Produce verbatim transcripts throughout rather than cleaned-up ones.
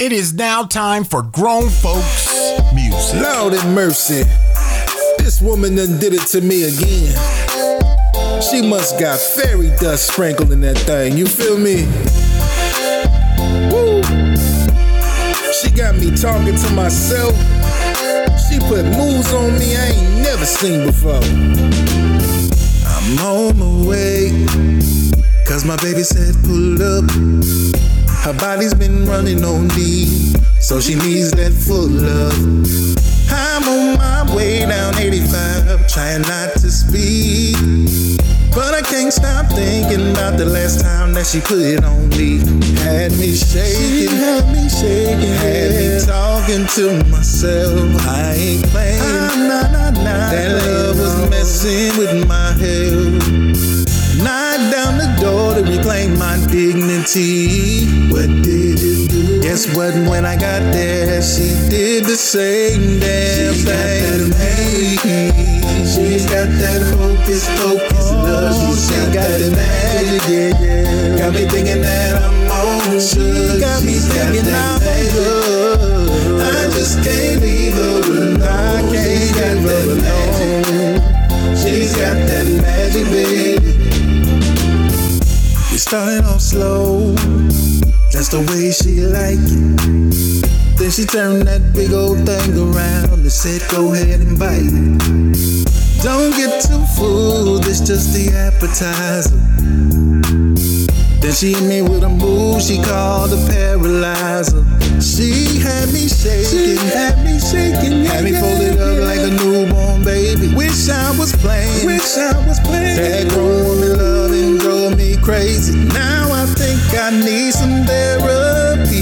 It is now time for grown folks music. Lord have mercy. This woman done did it to me again. She must got fairy dust sprinkled in that thing. You feel me? Woo. She got me talking to myself. She put moves on me I ain't never seen before. I'm on my way, cause my baby said pull up. Her body's been running on me, so she needs that full love. I'm on my way down eighty-five, trying not to speak, but I can't stop thinking about the last time that she put it on me. Had me shaking, she had me shaking, had me talking to myself. I ain't playing, I'm not, not, not that love was messing with my head. Knocked down the door to reclaim my dignity. What did it do? Guess what, when I got there, she did the same damn she thing. She's got that hocus pocus love. She got that magic, yeah, yeah. Got me thinking that I'm on sugar. Got me thinking I'm on. I just can't leave her alone. I can't leave her alone. She's got that magic, baby. We started off slow, that's the way she like it. Then she turned that big old thing around and said, go ahead and bite it. Don't get too fooled, it's just the appetizer. Then she hit me with a move she called a paralyzer. She had me shaking, she had me shaking, had yeah, me yeah, folded yeah. up like a newborn baby. Wish I was playing, wish I was playing. That grown woman loving drove me crazy. Now I think I need some therapy.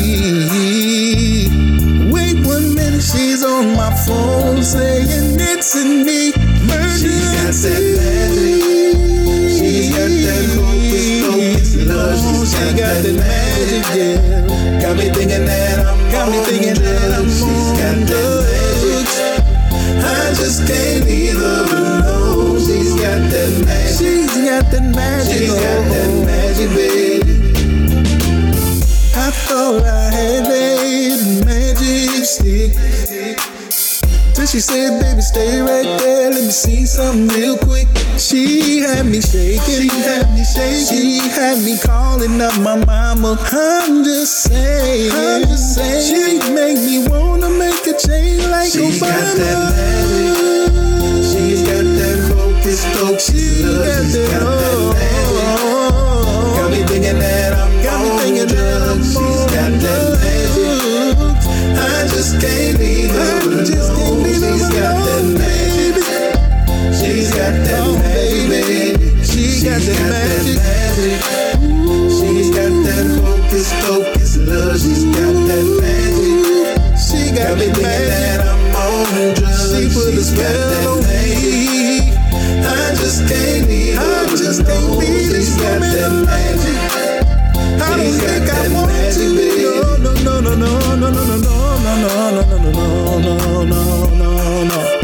Wait one minute, she's on my phone saying it's in me. Murder. She got that magic. She got that focus, focus, love. Oh, she got, got that magic, magic, yeah. Got me thinking that I'm got me thinking that I'm she's got that magic. I just can't leave her alone. She's got that magic. She's got that magic. She's got that magic, baby. I thought I had that magic stick. Till she said, baby, stay right there. Let me see something real quick. She had me shaking, she had me shaking. She had me calling up my mama. I'm just saying, I'm just saying. She make me wanna make a change like she Obama. She got that magic. She's got that focus, folks. She got that magic. Got me thinking that I'm got me thinking drugs. That I'm she's got that magic. I just can't leave her alone. She's got that magic. She's got that magic, baby. She got that magic. She's got that focus, focus, love. She's got that magic. She got me thinking that I'm on drugs. She put a spell on me. I just can't leave her alone. She's got that magic. I don't think I want to. No, no, no, no, no, no, no, no, no, no, no, no, no, no, no.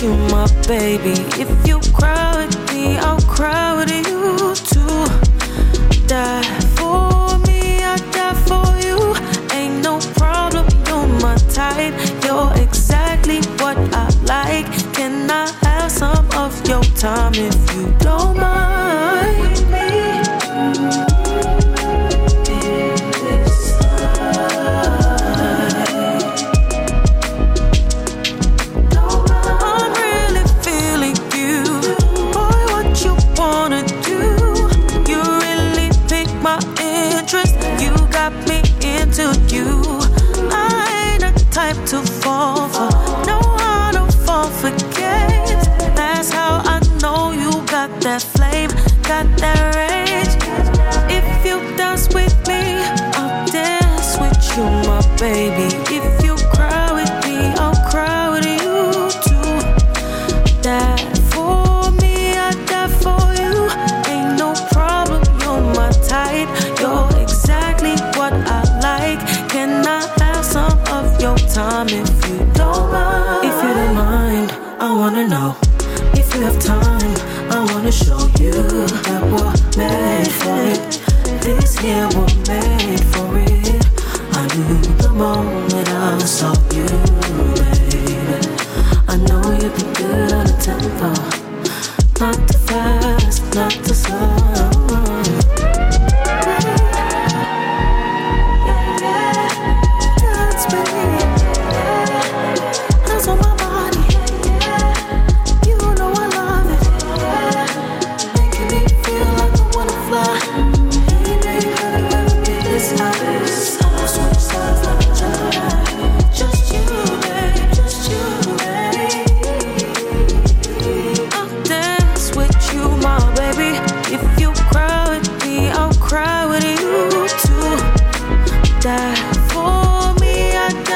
You my baby. If you cry with me, I'll cry with you too. Die for me, I die for you. Ain't no problem, you're my type. You're exactly what I like. Can I have some of your time if you don't mind? To fall for, know how to fall for games. That's how I know you got that flame, got that rage. If you dance with me, I'll dance with you, my baby. If you cry with me, I'll cry with you too. Die for me, I die for you. Ain't no problem, you're my type. You're exactly what I like. Can I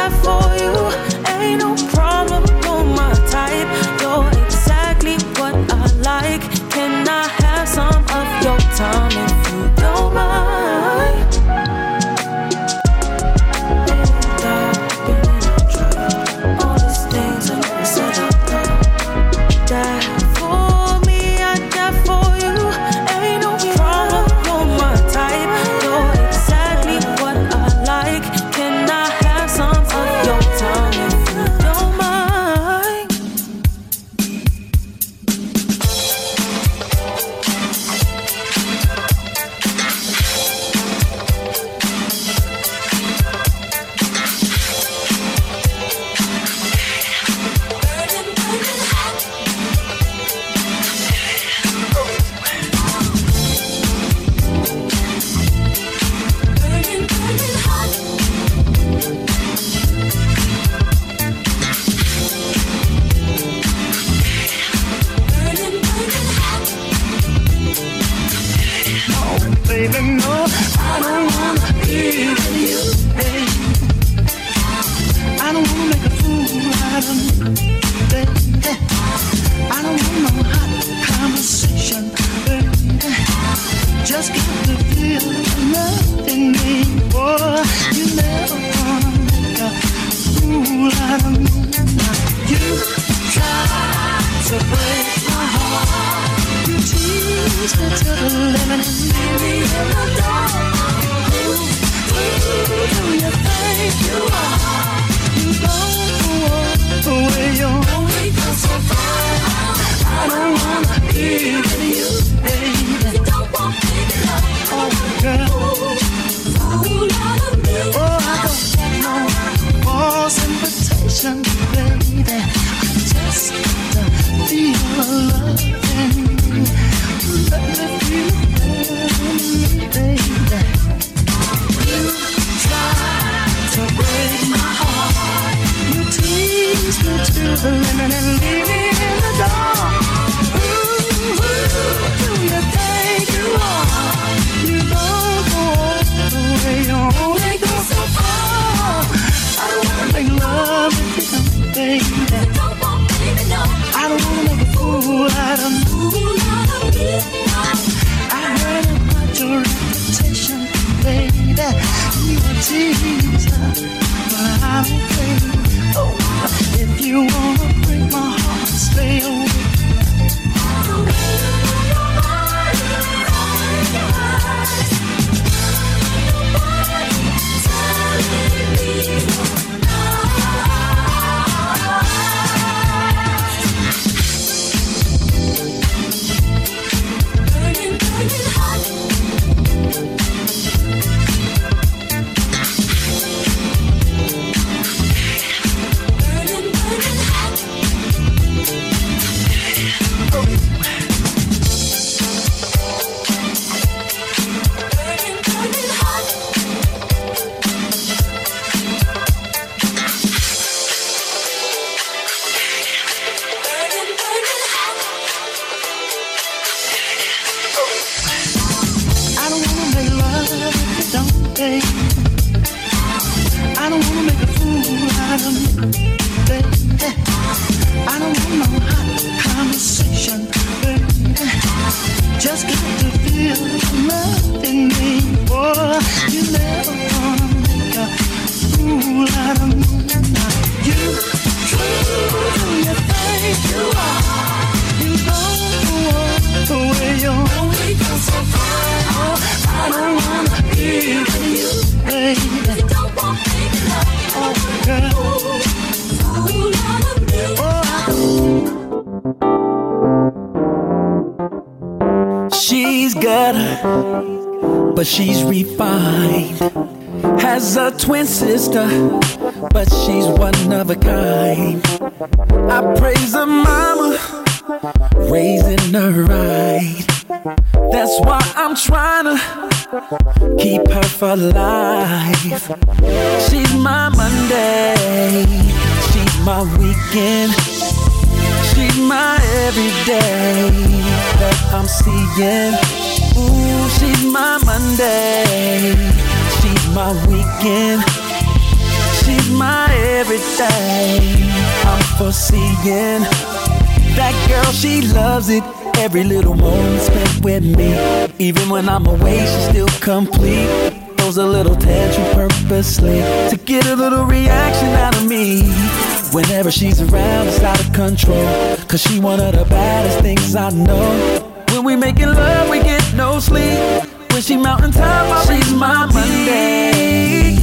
that for you. Ain't no problem, you're my type. You're exactly what I like. Can I have some of your time if you don't mind? She's refined, has a twin sister, but she's one of a kind. I praise her mama, raising her right. That's why I'm trying to keep her for life. She's my Monday, she's my weekend, she's my everyday that I'm seeing. Ooh, she's my Monday, she's my weekend, she's my seeing. That girl, she loves it. Every little moment spent with me. Even when I'm away, she's still complete. Throws a little tantrum purposely to get a little reaction out of me. Whenever she's around, it's out of control, 'cause she one of the baddest things I know. When we making love, we get no sleep. When she mountain time, I she's my Monday.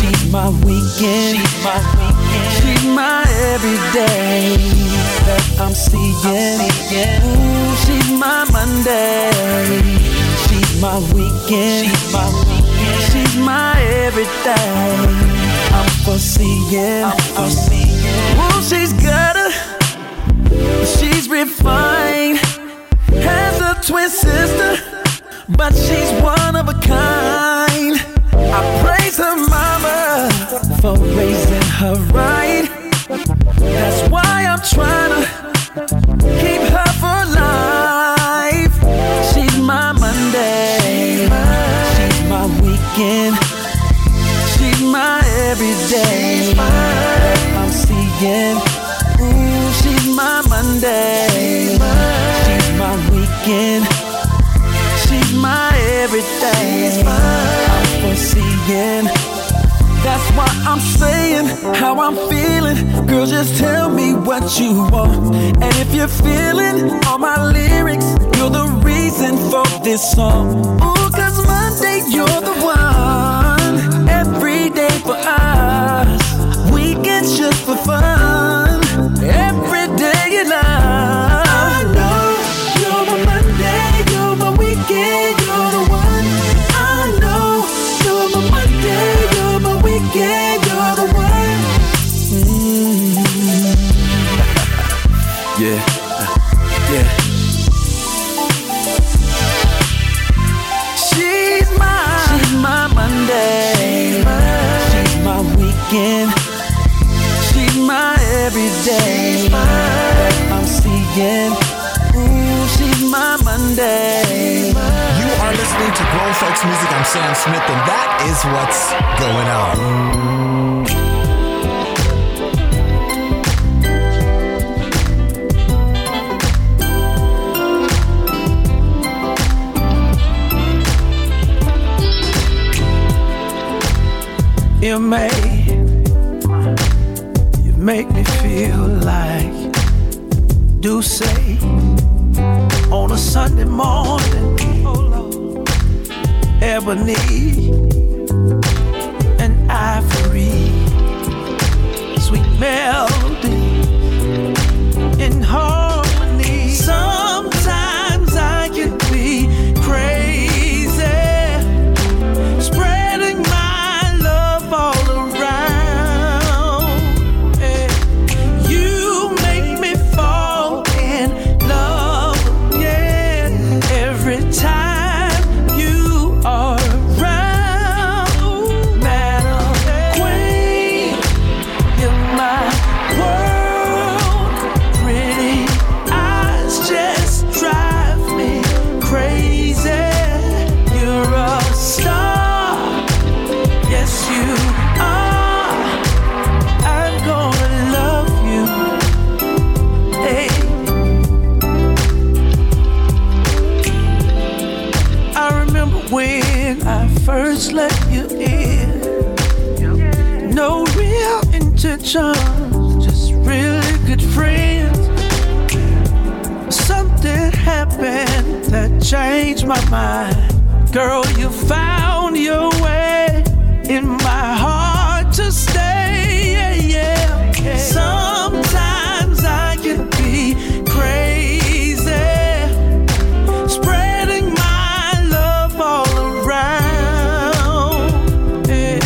She's my weekend. She's my weekend. She's my everyday that I'm seeing. Ooh, she's my Monday. She's my weekend. She's my weekend. She's my everyday. I'm foreseeing. I'm foreseeing. Ooh, she's gutter. She's refined. Has a twin sister, but she's one of a kind. I praise her mama for raising her right. That's why I'm trying to keep her for life. She's my Monday. She's my, she's my weekend. She's my everyday. She's my, I'm seeing. Ooh, she's my Monday. She's my, my weekend, she's my everything. She's my, I'm foreseeing. That's why I'm saying how I'm feeling. Girl, just tell me what you want, and if you're feeling all my lyrics, you're the reason for this song. Ooh, 'cause Monday you're the one. Every day for us, weekends just for fun. Every day you love. Yeah, you're the one. Mm. Yeah, yeah. She's my, she's my Monday. She's my, she's my weekend. She's my everyday. She's my, I'm seeing. Ooh, she's my Monday. She's my. Listening to Grown Folks Music, I'm Sam Smith, and that is what's going on. You may, you make me feel like Duce on a Sunday morning. Ebony and ivory, sweet melody in harmony. Sometimes I can be crazy, spreading my love all around. And you make me fall in love, yeah, every time. Just really good friends. Something happened that changed my mind. Girl, you found your way in my heart to stay. Yeah, yeah, yeah. Sometimes I can be crazy, spreading my love all around. Yeah.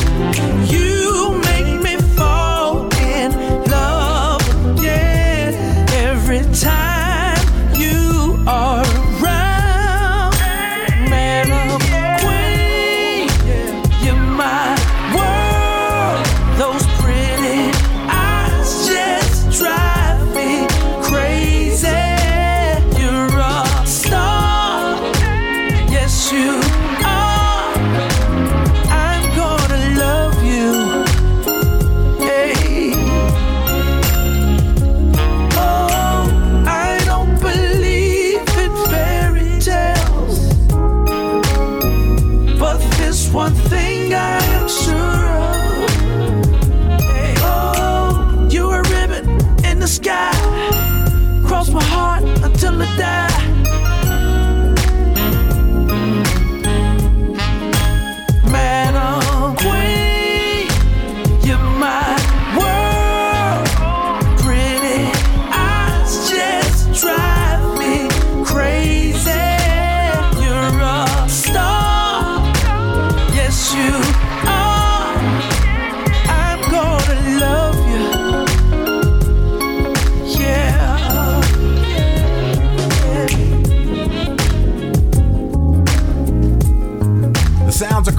World.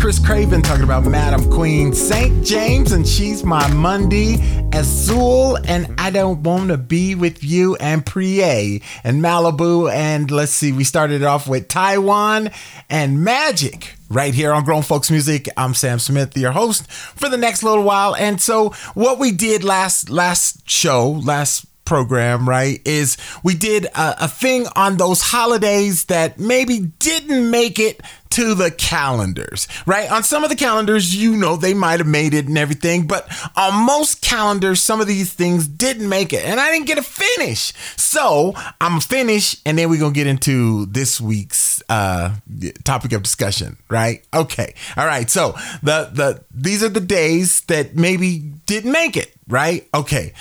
Chris Craven talking about Madam Queen, Saint James, and She's My Monday, Azul, and I Don't Wanna Be With You, and Prié, and Malibu, and let's see, we started off with Taiwan and Magic. Right here on Grown Folks Music, I'm Sam Smith, your host for the next little while. And so what we did last last show, last program, right, is we did a, a thing on those holidays that maybe didn't make it to the calendars, right? On some of the calendars, you know, they might have made it and everything, but on most calendars, some of these things didn't make it, and I didn't get a finish. So I'm finished, and then we're going to get into this week's uh, topic of discussion, right? Okay. All right. So the the these are the days that maybe didn't make it, right? Okay.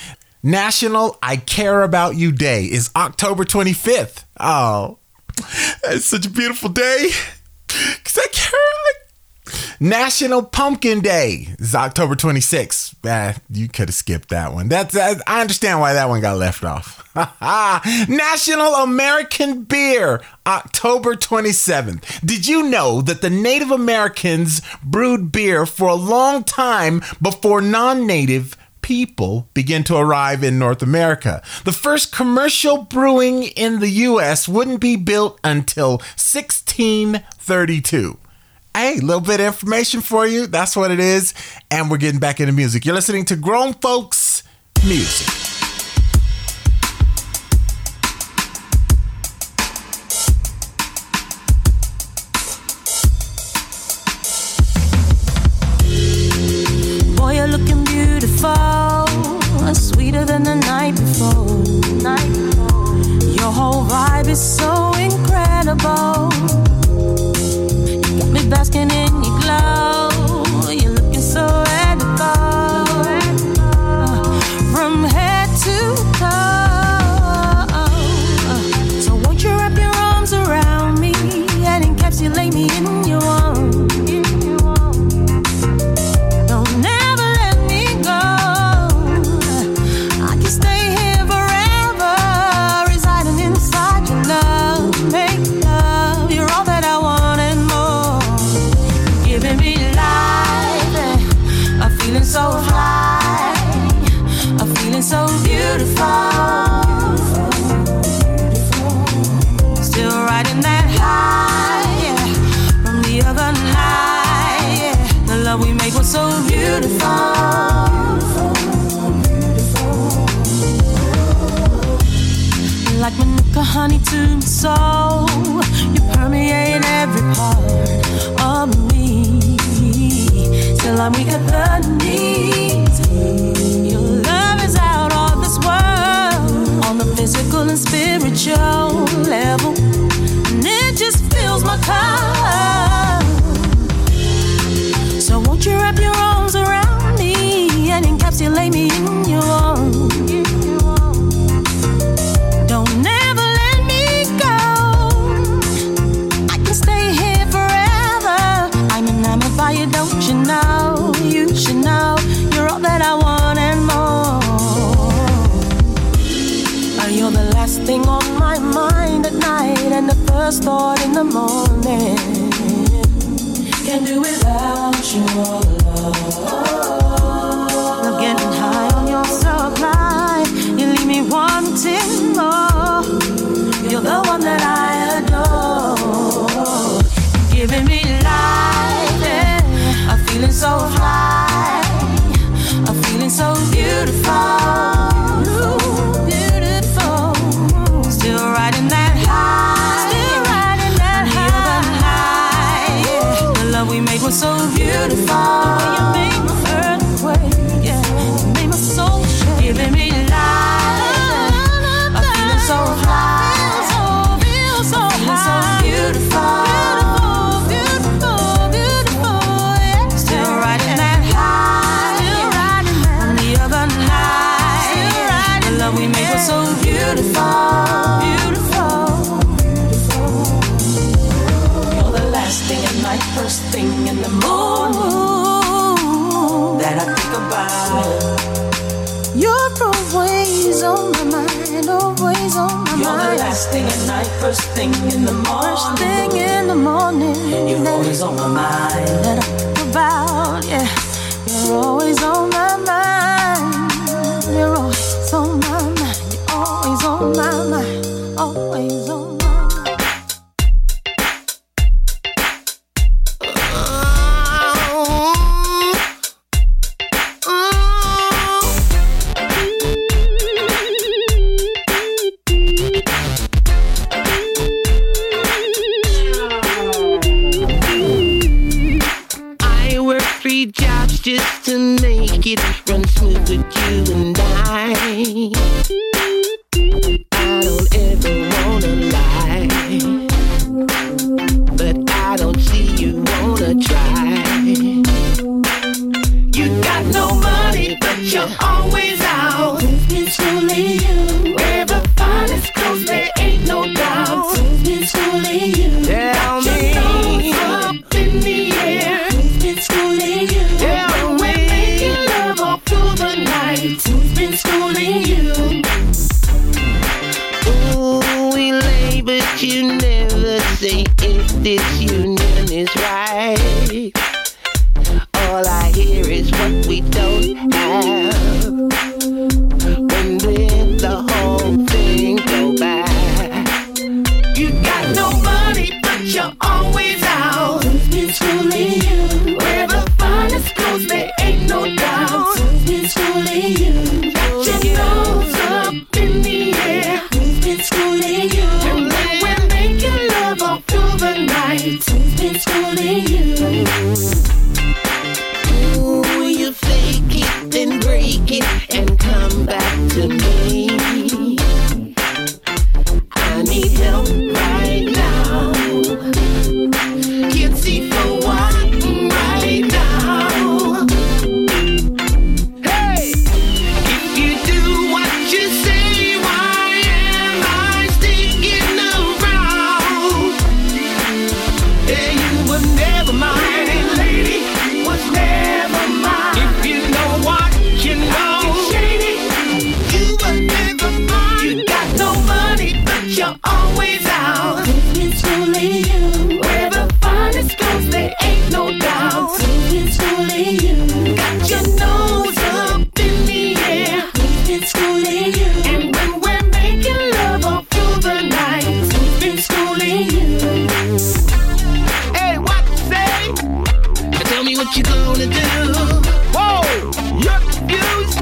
National I Care About You Day is October twenty-fifth. Oh, that's such a beautiful day. Because I care. National Pumpkin Day is October twenty-sixth. Ah, you could have skipped that one. That's I, I understand why that one got left off. National American Beer, October twenty-seventh. Did you know that the Native Americans brewed beer for a long time before non-native people begin to arrive in North America? The first commercial brewing in the U S wouldn't be built until sixteen thirty-two. Hey, a little bit of information for you. That's what it is. And we're getting back into music. You're listening to Grown Folks Music. Boy, you're looking beautiful. Sweeter than the night before. night before. Your whole vibe is so incredible. You got me basking in your glow. You're looking so edible. From head to toe. So won't you wrap your arms around me and encapsulate me in your arms? So beautiful, beautiful. Like Manuka honey to my soul, you permeate every part of me. Till I'm weak at the knees. Your love is out of this world, on the physical and spiritual level, and it just fills my cup. So won't you wrap your arms around me and encapsulate me in your arms? Don't never let me go. I can stay here forever. I'm enamored by you, don't you know? You should know you're all that I want and more. You're the last thing on my mind at night and the first thought in the morning. Can't do without you, love. I'm getting high on your supply. You leave me wanting more. You're the one that I adore. You're giving me life, yeah. I'm feeling so high. I'm feeling so beautiful. Beautiful. Still riding that high. It was so beautiful. You made my earthquake, yeah. You made my soul shake. Giving me life. I'm feeling so high. I'm feeling so beautiful. Beautiful, beautiful, yeah. Still riding that high. Still riding that high. On the other night. Still riding. The love we made was so beautiful. First thing in the morning, ooh, that I think about you. You're always on my mind, always on my mind. You're the last thing at night, first thing in the morning. First thing in the morning. You're always on my mind. That I'm about, yeah. You're always on my mind. You're always on my mind. You're always on my mind. Always on my mind. Just to make it run smooth with you and I. I don't ever wanna lie, but I don't see you wanna try. You got no money, but you're always out. It's only you. Where the fun is close, there ain't no doubt. It's only you. Tell me. Up in the air. It's only you. This union is right. All I hear is what we don't have. When did the whole thing go back? You got no money, but you're always out. It's only you. Where the fun is close, there ain't no doubt. It's only you. Got your nose up in the air. It's only you. We're making love all through the night. It's only you. Ooh, you fake it, then break it, and come back to me. I need help right now. Can't see for what right now. Hey! If you do what you say, why am I sticking around? Yeah, you were never mine. Pretty lady was never mine. If you know what you know, shady, you were never mine. You got no money, but you're always out. It's only you. Where the fun is goes, there ain't no doubt. It's only you. Got your nose up in the air. It's only you. And when we're making love all through the night, it's only you. Hey, what you say? Tell me what you gonna do. Whoa, you're confused.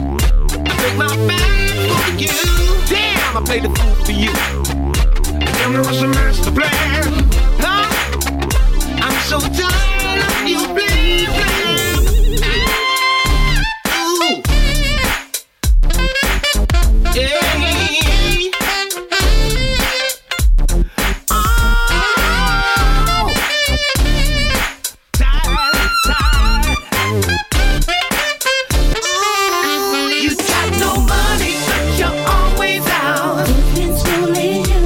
I take my back for you. Damn, I played the fool for you. Tell me what's the master plan, huh? I'm so tired of you playing, playing. Ooh. Yeah. Oh. Tired, tired. Ooh. You got no money, but you're always out. It's only you.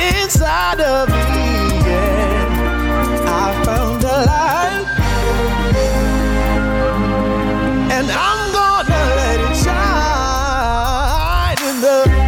inside of me, yeah. I found a light, and I'm gonna let it shine in the.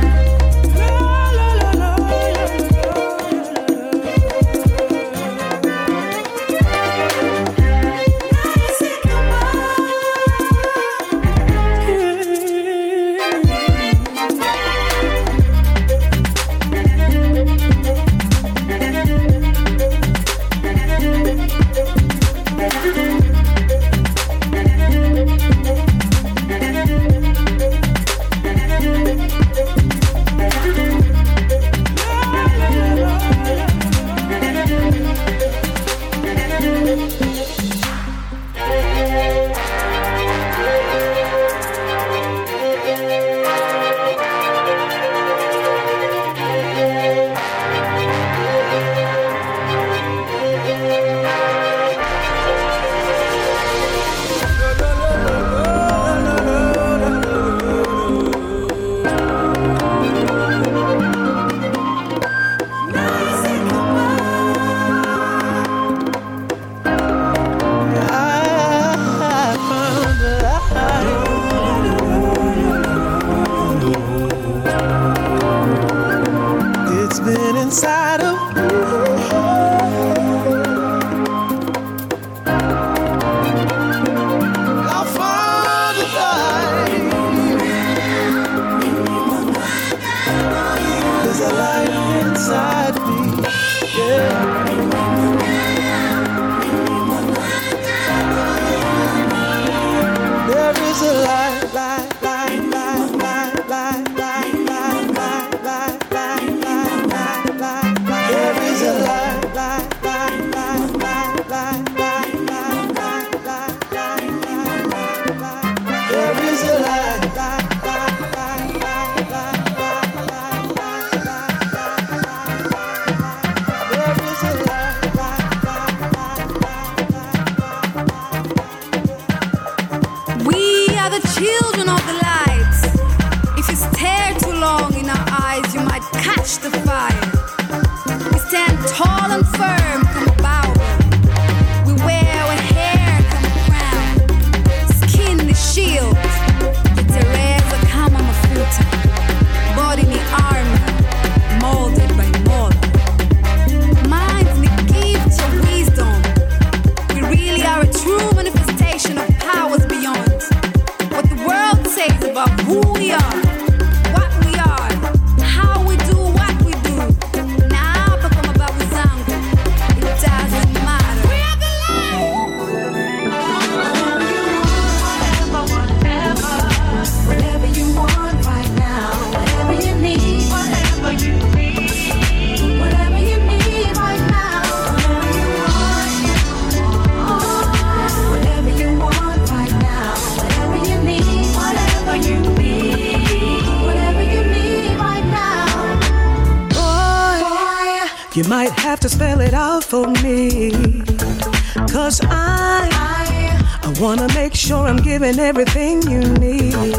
And everything you need,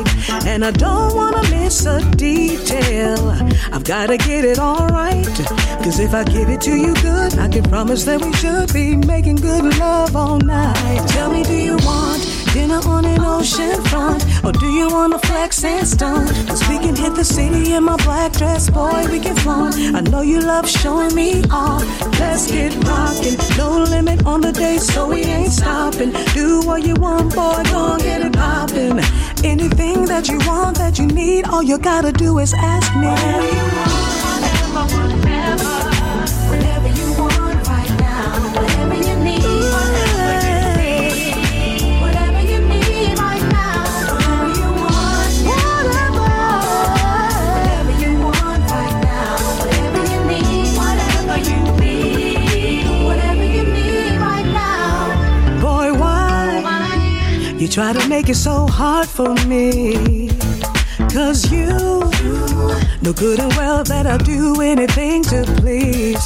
and I don't want to miss a detail. I've got to get it all right, because if I give it to you good, I can promise that we should be making good love all night. Tell me, do you want dinner on an ocean front, or do you want to flex and stunt? Because we can hit the city in my black dress, boy, we can flaunt. I know you love showing me off. Let's get rocking, no limit on the day, so we ain't stopping. Do what you want, boy, don't get it poppin'. Anything that you want, that you need, all you gotta do is ask me. Whatever you want, whatever, whatever, whatever you want right now, whatever you need, whatever you need right now, whatever you want, whatever, whatever you want right now, whatever you need, whatever you need, whatever you need right now. Boy, why? why you try to make it so hard for me? Cause you know good and well that I'll do anything to please.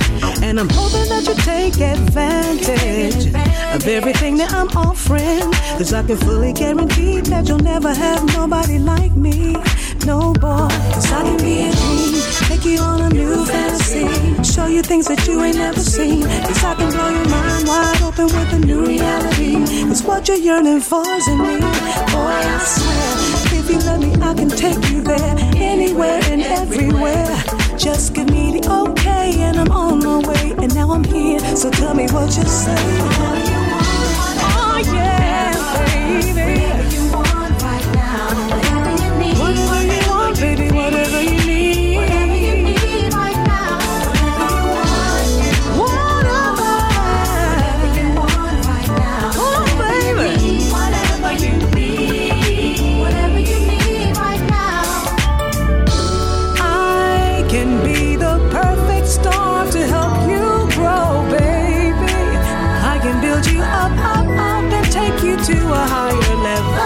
And I'm hoping that you take advantage of everything that I'm offering. Cause I can fully guarantee that you'll never have nobody like me. No boy, cause I can be a dream, take you on a new fantasy. Show you things that you ain't never seen. Cause I can blow your mind wide open with a new reality. It's what you're yearning for is in me. Boy, I swear, if you love me, I can take you there. Anywhere and everywhere. Just give me the okay and I'm on my way. And now I'm here, so tell me what you say. Oh yeah, baby. Whatever you want right now. Whatever you want, baby, whatever you need. Whatever you need right now. Whatever. Whatever you want right now. Oh, baby. Whatever you need. Whatever you need right now. I can be the perfect storm to help you grow, baby. I can build you up, up, up, and take you to a higher level.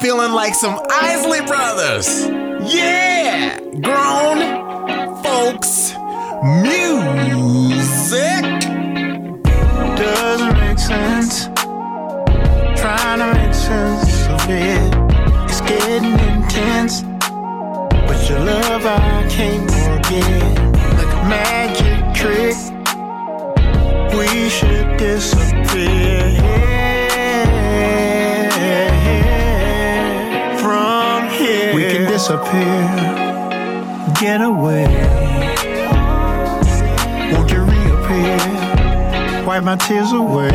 Feeling like some Isley Brothers. Yeah! Grown folks music. Doesn't make sense. Trying to make sense of it. It's getting intense. But your love I can't forget. Like a magic trick. We should disappear. Disappear, get away. Won't you reappear? Wipe my tears away.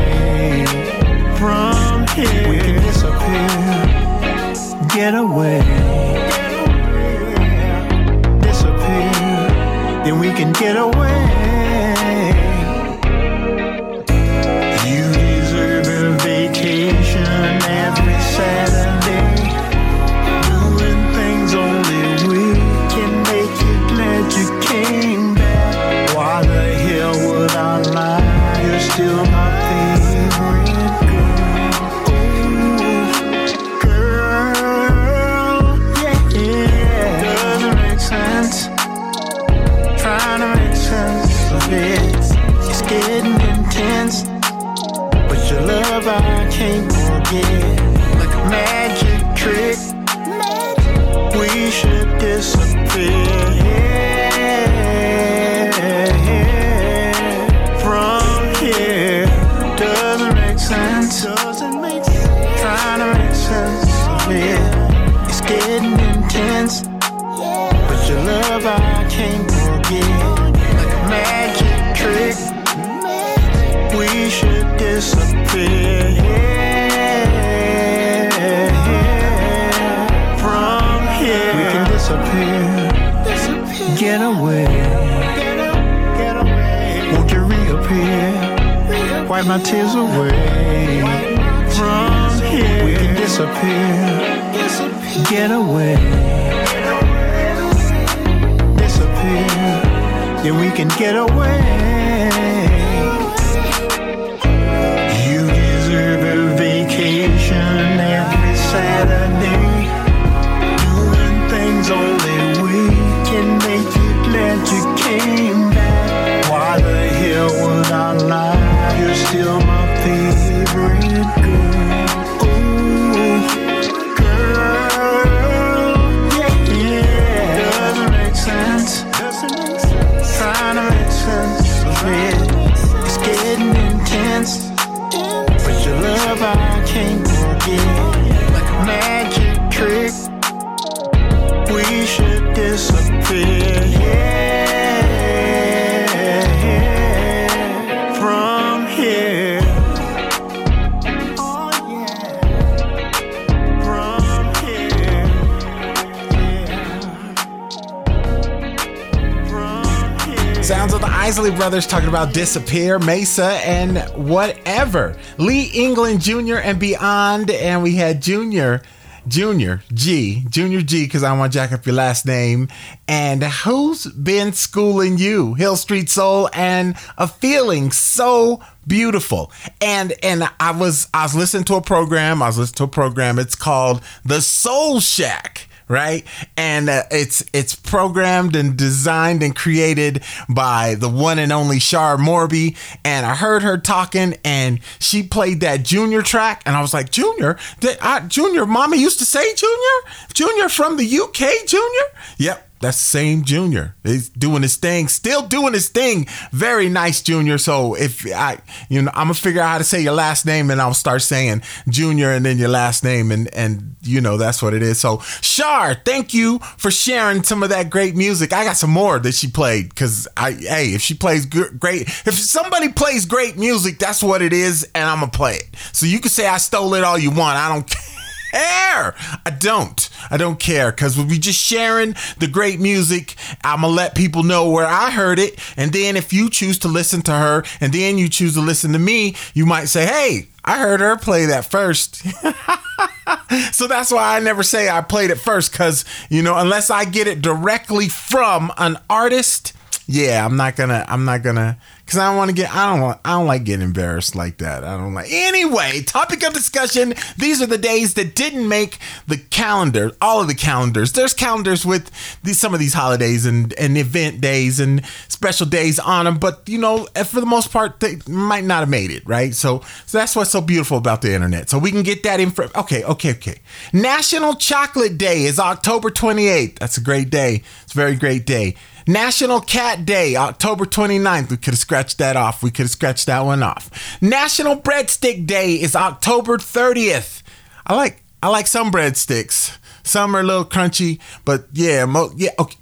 From here, we can disappear, get away. Disappear, then we can get away. You deserve a vacation every Saturday. Still my favorite girl. Ooh, girl, yeah, yeah. Doesn't make sense. Trying to make sense of it. It's getting intense. But your love I can't forget. Like a magic trick. We should disappear. Doesn't make sense. Trying to make sense of it. It's getting intense. But your love I can't forget. Like a magic trick. We should disappear. From here we can disappear. Get away. Won't you reappear? Wipe my tears away. From here we can disappear. Get away. Disappear. Then we can get away. You deserve a vacation every Saturday. Doing things only we can make you glad you came back. Why the hell would I lie? You're still my favorite girl. Ooh, girl, yeah, yeah. Sounds of the Isley Brothers talking about Disappear, Mesa, and whatever. Lee England Junior and beyond. And we had Junior, Junior G, Junior G, because I want to jack up your last name. And Who's Been Schooling You? Hill Street Soul and A Feeling So Beautiful. And and I was I was listening to a program. I was listening to a program. It's called The Soul Shack. Right. And uh, it's it's programmed and designed and created by the one and only Shara Morby. And I heard her talking and she played that Junior track. And I was like, Junior, did I, Junior, Mama used to say Junior, Junior from the U K, Junior. Yep. That's the same Junior. He's doing his thing, still doing his thing. Very nice, Junior. So if I, you know, I'm gonna figure out how to say your last name, and I'll start saying Junior and then your last name, and and you know that's what it is. So Shar, thank you for sharing some of that great music. I got some more that she played because I, hey, if she plays g- great, if somebody plays great music, that's what it is, and I'm gonna play it. So you can say I stole it all you want. I don't care. Air. I don't. I don't care because we'll be just sharing the great music. I'm going to let people know where I heard it. And then if you choose to listen to her and then you choose to listen to me, you might say, hey, I heard her play that first. So that's why I never say I played it first because, you know, unless I get it directly from an artist. Yeah, I'm not going to. I'm not going to. Because I don't want to get, I don't want, I don't like getting embarrassed like that. I don't like, anyway, topic of discussion. These are the days that didn't make the calendar, all of the calendars. There's calendars with these, some of these holidays and, and event days and special days on them. But, you know, for the most part, they might not have made it, right? So, so that's what's so beautiful about the internet. So we can get that info. Okay, okay, okay. National Chocolate Day is October twenty-eighth. That's a great day. It's a very great day. National Cat Day, October twenty-ninth. We could have scratched that off. We could have scratched that one off. National Breadstick Day is October thirtieth. I like I like some breadsticks. Some are a little crunchy, but yeah, mo- yeah. Okay.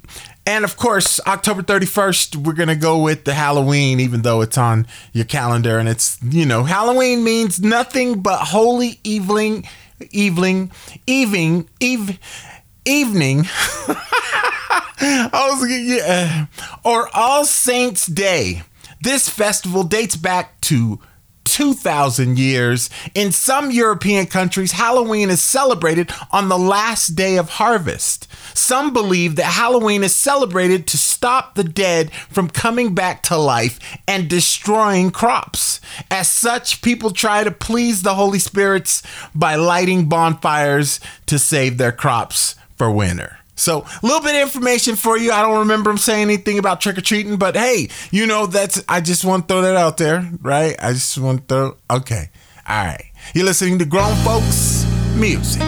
And of course, October thirty-first, we're gonna go with the Halloween, even though it's on your calendar and it's, you know, Halloween means nothing but holy evening, evening, evening, eve, evening. I was yeah. Or All Saints Day. This festival dates back to two thousand years. In some European countries, Halloween is celebrated on the last day of harvest. Some believe that Halloween is celebrated to stop the dead from coming back to life and destroying crops. As such, people try to please the Holy Spirits by lighting bonfires to save their crops for winter. So a little bit of information for you. I don't remember him saying anything about trick-or-treating, but hey, you know, that's, I just want to throw that out there, right? I just want to throw, okay. All right. You're listening to Grown Folks Music.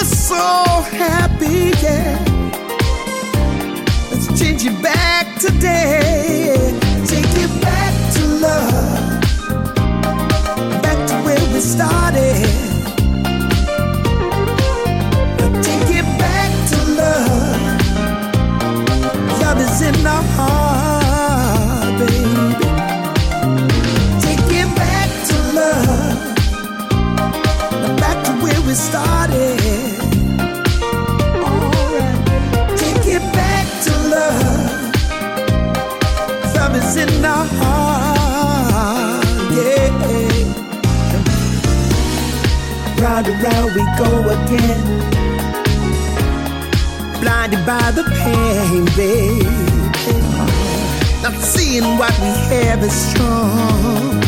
So happy, yeah. Let's change it back today. Take it back to love, back to where we started. Take it back to love. Love is in our heart, baby. Take it back to love, back to where we started. In our heart, yeah. Round and round we go again, blinded by the pain, baby. Not seeing what we have is strong.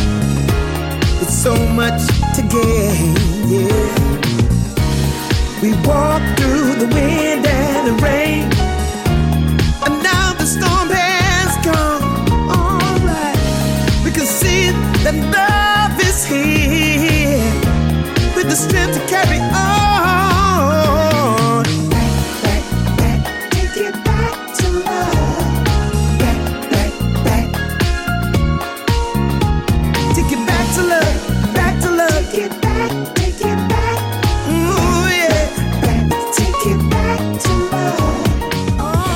It's so much to gain, yeah. We walk through the wind and the rain, and now the storm has come. That love is here with the strength to carry on. Back, back, back, take it back to love. Back, back, back, take it back to love, back to love. Take it back, take it back. Ooh yeah, back, take it back to love. All right.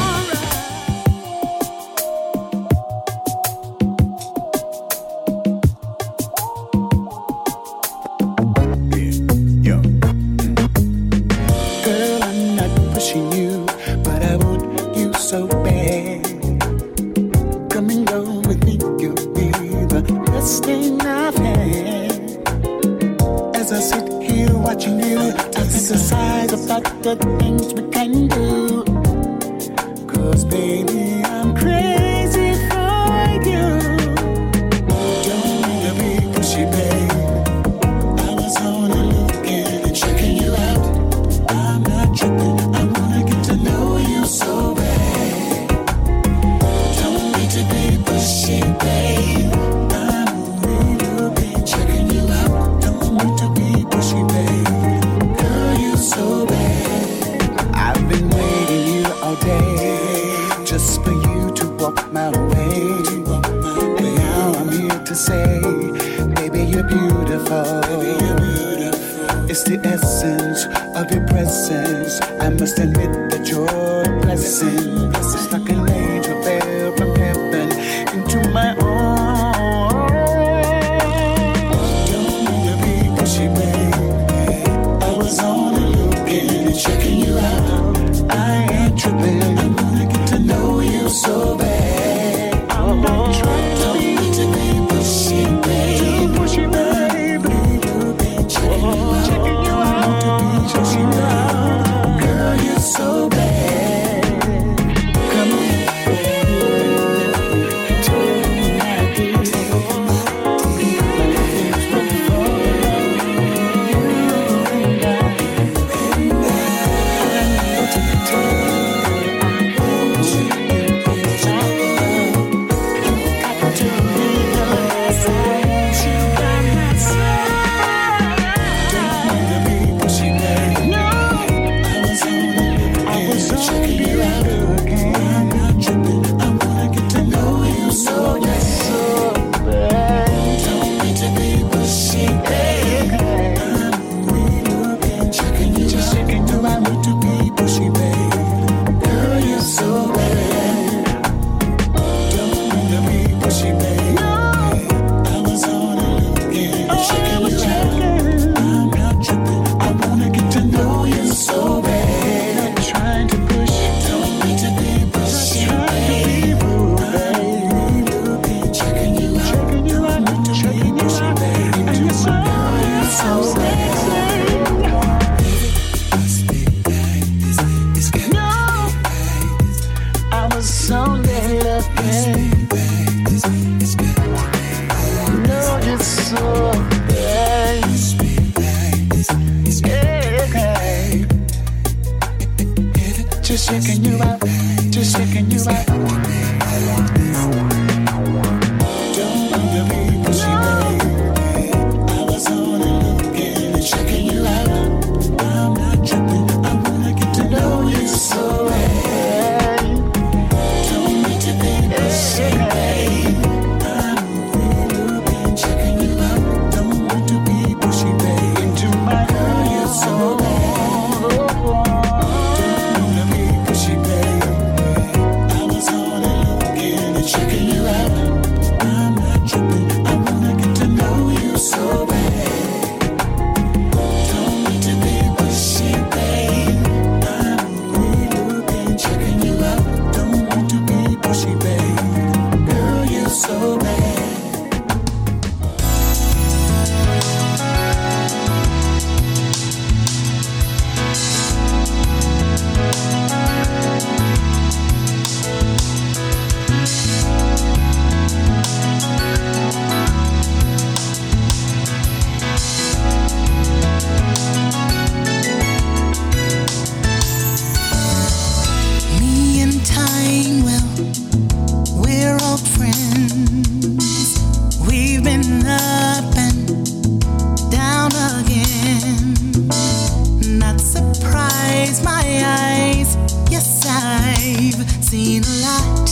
raise my eyes. Yes, I've seen a lot,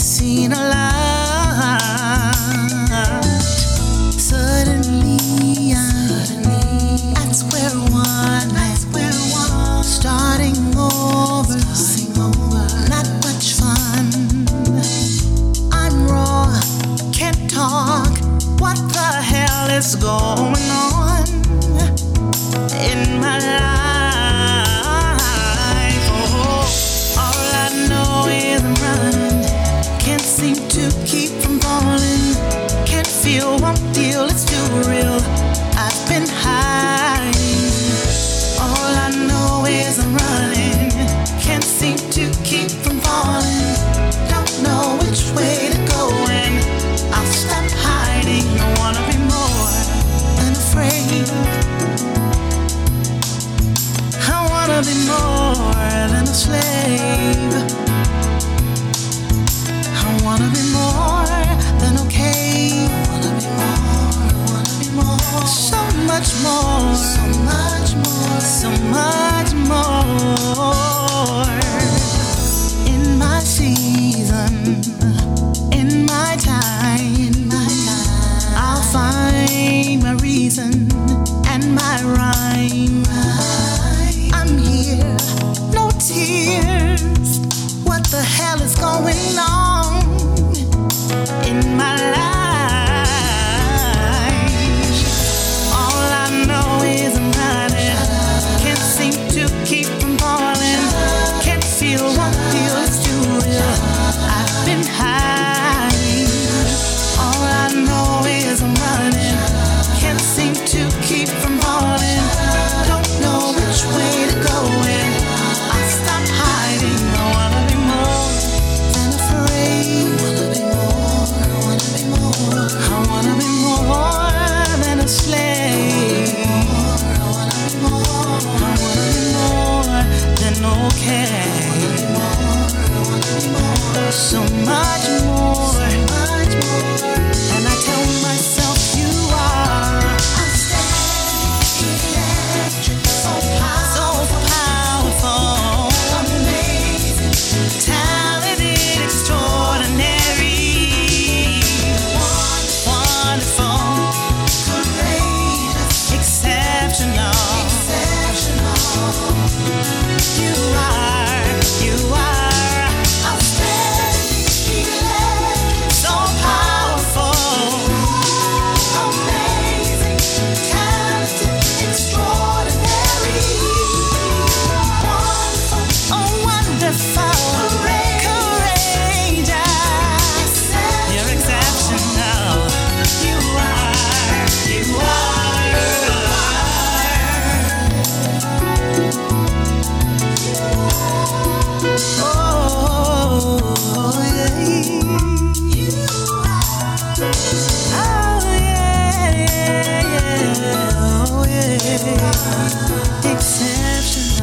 seen a lot. Suddenly, suddenly, at square one, at square one, starting over, starting over, not much fun. I'm raw, can't talk. What the hell is going on in my life? Oh, all I know is I'm running. Can't seem to keep from falling. Can't feel one deal, it's too real. I've been hiding. All I know is I'm running. Can't seem to keep from falling. Don't know which way to go and I'll stop hiding. I wanna be more than afraid. I wanna be more than a slave. I wanna be more than okay. I wanna be more, wanna be more. So much more, so much more, so much more. In my season, in my time, in my time, I'll find my reason and my rhyme. I'm here, no tears. What the hell is going on in my life? All I know is I'm running. Can't seem to keep from falling. Can't feel what feels too real. I've been hiding. All I know is I'm running. Can't seem to keep from falling. Don't know which way. Okay. So much more, and I tell myself you are so powerful, talented, extraordinary, wonderful, exceptional. You are, you are outstanding, so powerful, amazing, talented, extraordinary, wonderful, oh wonderful, courageous, exceptional. You're exceptional. You are, you are, you are. Oh, yeah. You are. Oh, yeah, yeah, yeah. Oh, yeah. Exceptional.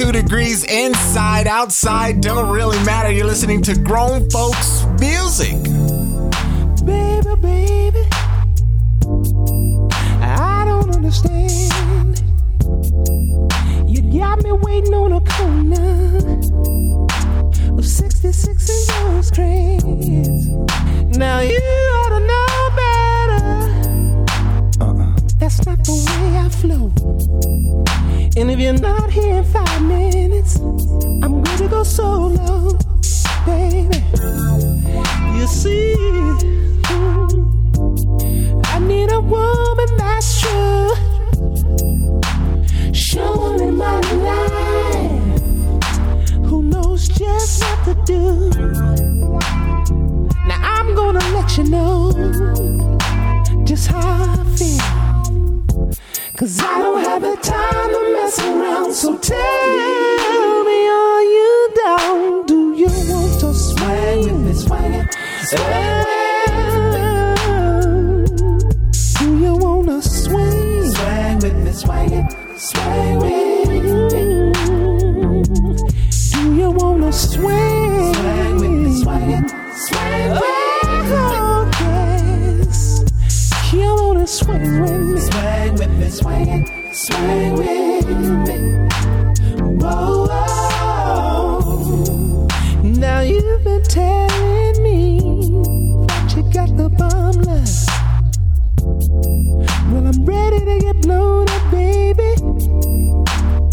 seventy-two degrees inside, outside, don't really matter. You're listening to grown folks music. Baby, baby, I don't understand. You got me waiting on a corner of sixty-six and Rose Cranes. Now you ought to know better. Uh-uh. That's not the way I flow. And if you're not here in five minutes, I'm gonna go solo, baby. You see, I need a woman that's true. Show me my life. Who knows just what to do. Now I'm gonna let you know just how I feel. 'Cause I don't have the time to mess around, so tell me, are you down? Do you want to swing with me, swing it, swing? Do you want to swing? Swing with me, swing it, swing with me. Do you want to swing? Swing with me, swing it, swing with me. Swing with me, swing with me, swing it, swing with me. Whoa, whoa. Now you've been telling me that you got the bomb love. Well, I'm ready to get blown up, baby.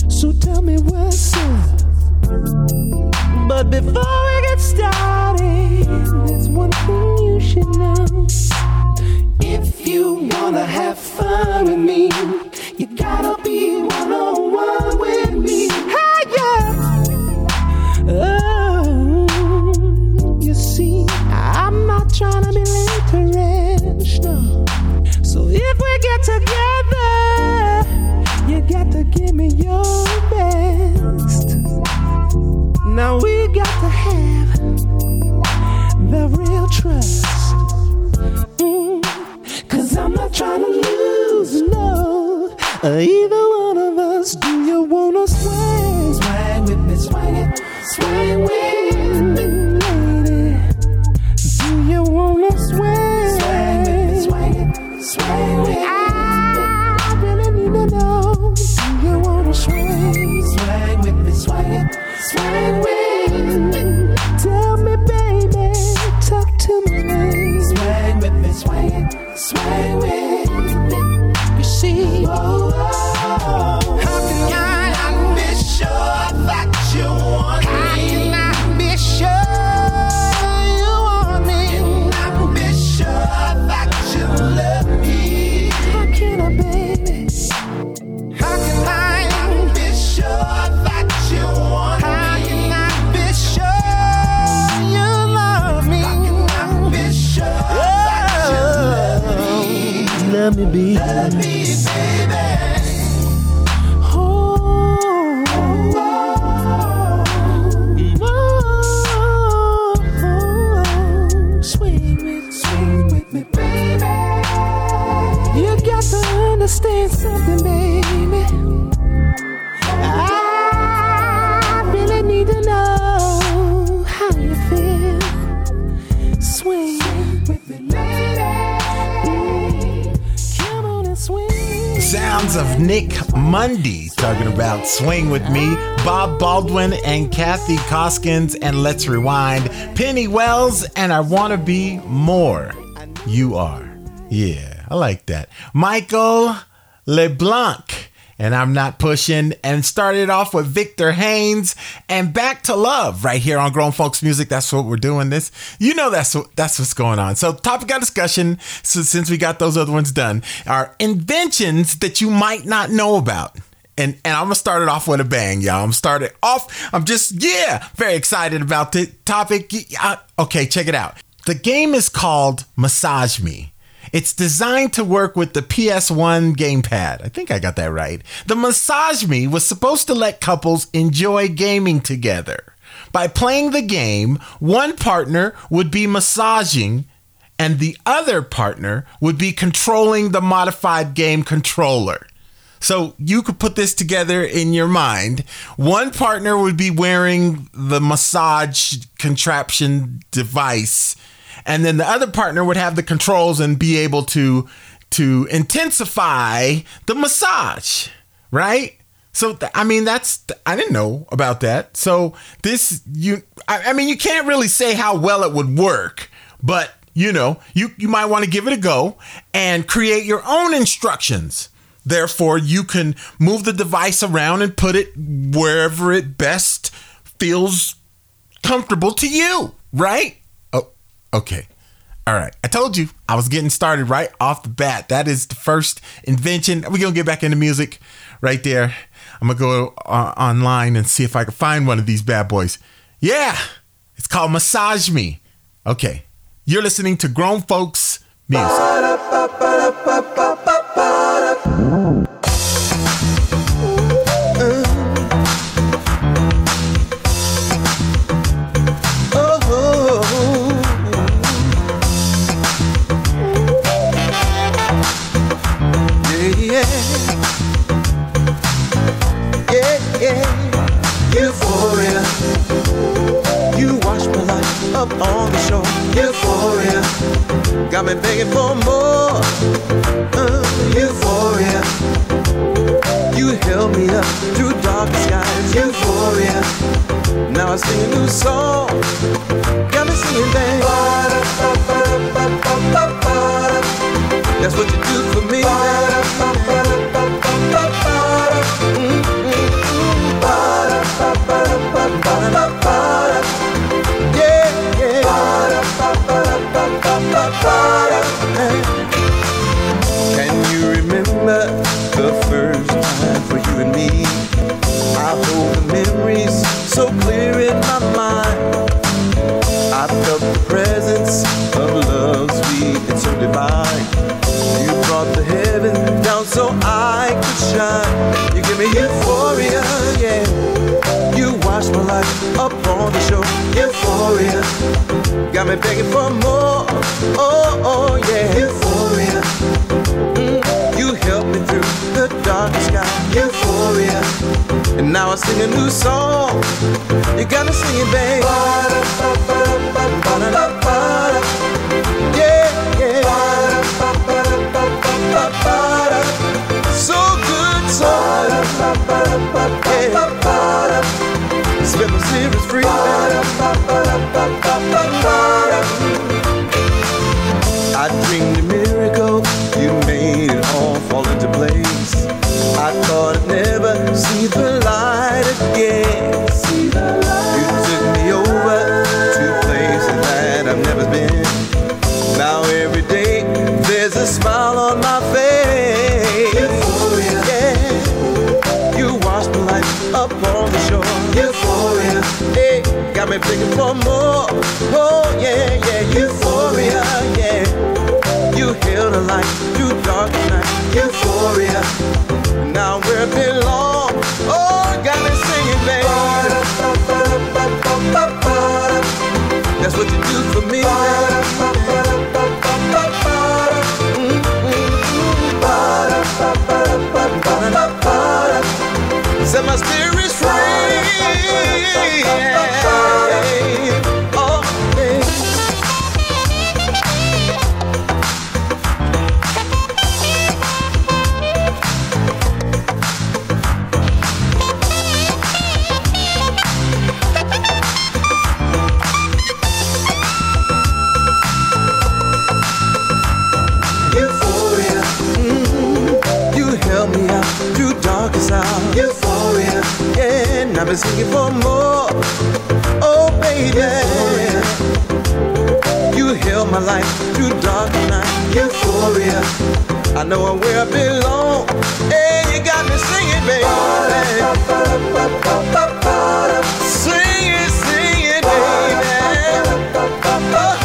So tell me what's up. But before we get started, there's one thing you should know. If you wanna have fun with me, you gotta be one-on-one with me. Hey, yeah. Oh, you see, I'm not trying to be literational. So if we get together, you got to give me your best. Now we got to have the real trust. I'm not trying to lose, no. Either one of us, do you wanna swing? Swing with me, swing it, swing with me, lady. Do you wanna swing? Swing with me, swing it, swing with me. I really need to know. Do you wanna swing? Swing with me, swing it, swing with me. Tell me, baby, talk to me. Swing with me, swing it. Sway with me, you see. Whoa, whoa. How can I not be sure that you want me? How can I be sure you want me? Can I be sure that you love me? How can I, baby? How can I not be sure that you want me? How can I be sure you love me? How can I be sure? Let me be, let me, baby. Oh, oh, oh, oh. Swing with, swing with me, baby. You got to understand something, baby. I really need to know how you feel. Swing, swing with me, baby. Sounds of Nick Mundy talking about Swing With Me, Bob Baldwin and Kathy Koskins, and Let's Rewind, Penny Wells, and I Want to Be More. You Are. Yeah, I like that. Michael LeBlanc, and I'm Not Pushing, and started off with Victor Haynes and Back to Love right here on Grown Folks Music. That's what we're doing this. You know, that's what, that's what's going on. So topic of discussion, so since we got those other ones done, are inventions that you might not know about. And and I'm going to start it off with a bang, y'all. I'm started off. I'm just, yeah, very excited about the topic. I, okay, check it out. The game is called Massage Me. It's designed to work with the P S one gamepad. I think I got that right. The Massage Me was supposed to let couples enjoy gaming together. By playing the game, one partner would be massaging and the other partner would be controlling the modified game controller. So you could put this together in your mind. One partner would be wearing the massage contraption device, and then the other partner would have the controls and be able to to intensify the massage, right? So, th- I mean, that's, th- I didn't know about that. So this, you, I, I mean, you can't really say how well it would work, but you know, you, you might want to give it a go and create your own instructions. Therefore, you can move the device around and put it wherever it best feels comfortable to you, right? Oh, okay. All right. I told you I was getting started right off the bat. That is the first invention. We're going to get back into music right there. I'm going to go uh, online and see if I can find one of these bad boys. Yeah. It's called Massage Me. Okay. You're listening to Grown Folks Music. Ooh. Up on the shore, euphoria, got me begging for more, uh, euphoria, you held me up through dark skies, euphoria, now I sing a new song, got me singing back, that's what you do for me, mm-hmm. Yeah. Can you remember the first time for you and me? I hold the memories so clear in my mind. I felt the presence of love sweet and so divine. You brought the heaven down so I could shine. You give me euphoria, yeah. You washed my life up on the shore, euphoria. Got me begging for more, oh, oh, yeah. Euphoria, mm, you helped me through the dark sky. Euphoria, and now I sing a new song. You got me singing, babe. Yeah, yeah. So good, so yeah. Spend my serious free. I dreamed a miracle, you made it all fall into place. I thought I'd never see the light again. You took me over to places that I've never been. Now every day there's a smile on my face. Euphoria, yeah. You washed my life up on the shore. Euphoria, hey, got me begging for more. Oh yeah, yeah, euphoria, yeah. You held a light through dark night. Euphoria, now where it belongs. Oh, got me singing, baby. That's what you do for me. Mm-hmm. Set my spirit free. Yeah. Oh, yeah. Euphoria, mm-hmm. You held me out through darkest hours. Euphoria, yeah. I've been singing for more, oh baby. Euphoria. You held my life through dark night. Euphoria, I know I'm where I belong. Hey, you got me singing, baby. Sing it, sing it, baby.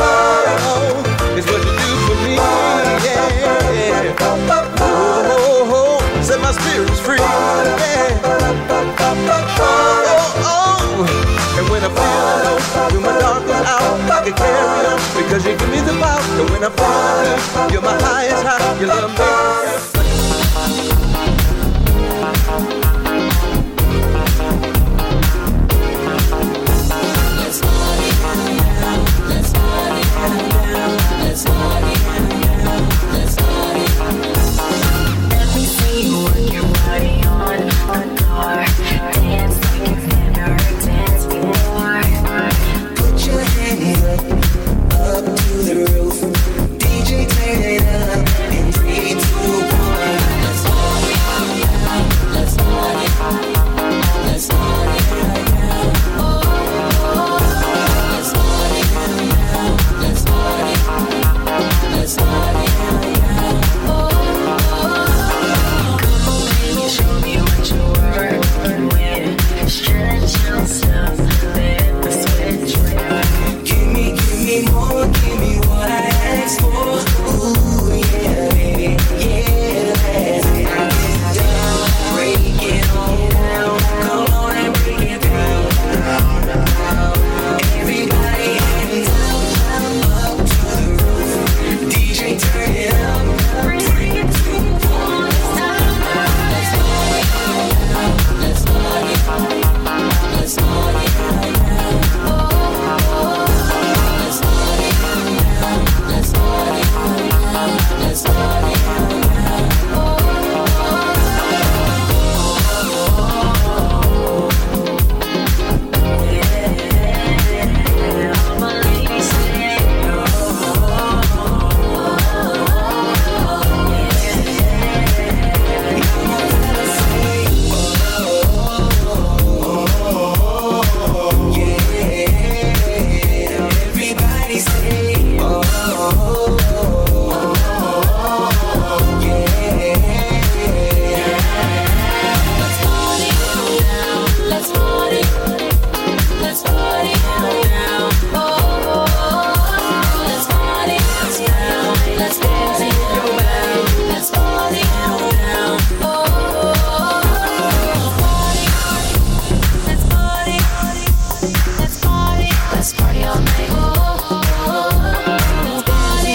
Oh, it's what you do for me, yeah. Oh, oh, oh. Set my spirits free, yeah. And when I feel low, when my darkest hour, I can carry on, because you give me the power. And when I fall, you're my highest high, you love me. Let's party all night. Oh, oh, oh, oh. Let's party,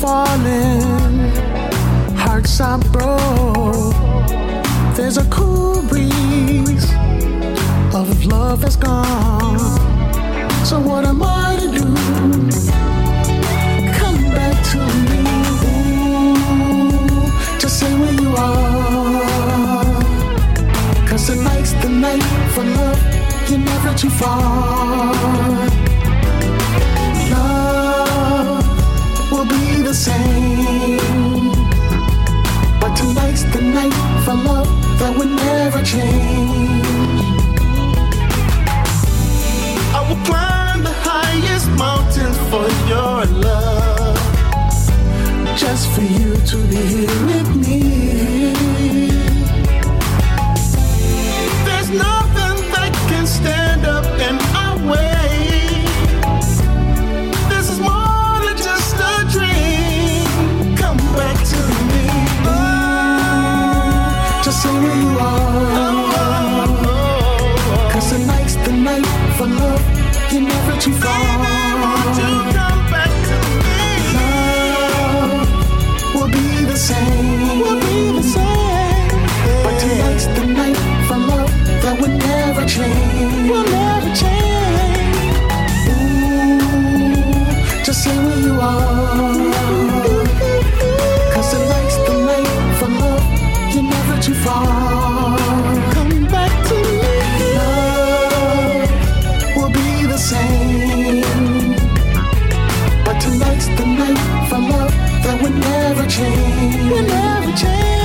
Falling, hearts are broke. There's a cool breeze too far. Love will be the same, but tonight's the night for love that will never change. I will climb the highest mountains for your love, just for you to be here with me. There's nothing that can stand up in our way. This is more than just a dream. Come back to me, oh, just so you are. Cause tonight's the night for love, you're never too far. Baby, won't you come back to me? Love will be the same, will be the same. But tonight's the night for love that will never change, will never change. Ooh, just say where you are, cause tonight's the night for love, you're never too far. Come back to me. Love will be the same, but tonight's the night for love that will never change, will never change.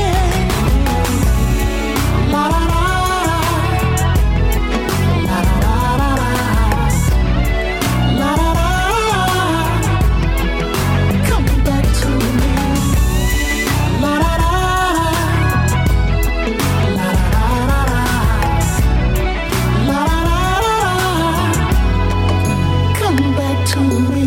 La-da-da.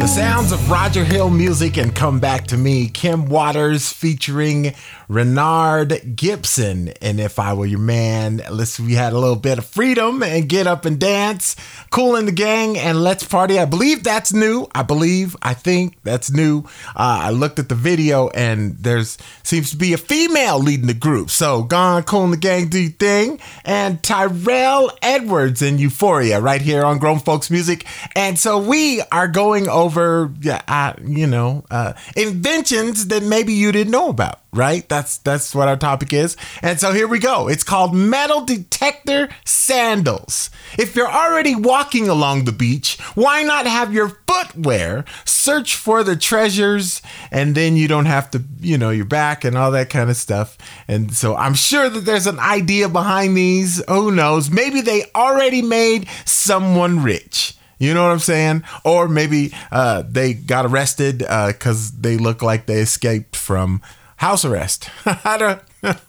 Sounds of Roger Hill music and Come Back to Me. Kim Waters featuring Renard Gibson. And If I Were Your Man, let's, we had a little bit of Freedom and Get Up and Dance, Cool in the Gang, and Let's Party. I believe that's new. I believe, I think that's new. Uh, I looked at the video and there's seems to be a female leading the group. So gone, Cool in the Gang, do your thing. And Tyrell Edwards in Euphoria right here on Grown Folks Music. And so we are going over Yeah, I, you know, uh, inventions that maybe you didn't know about, right? That's that's what our topic is. And so here we go. It's called metal detector sandals. If you're already walking along the beach, why not have your footwear search for the treasures, and then you don't have to, you know, your back and all that kind of stuff. And so I'm sure that there's an idea behind these. Who knows? Maybe they already made someone rich. You know what I'm saying? Or maybe uh, they got arrested because uh, they look like they escaped from house arrest. I don't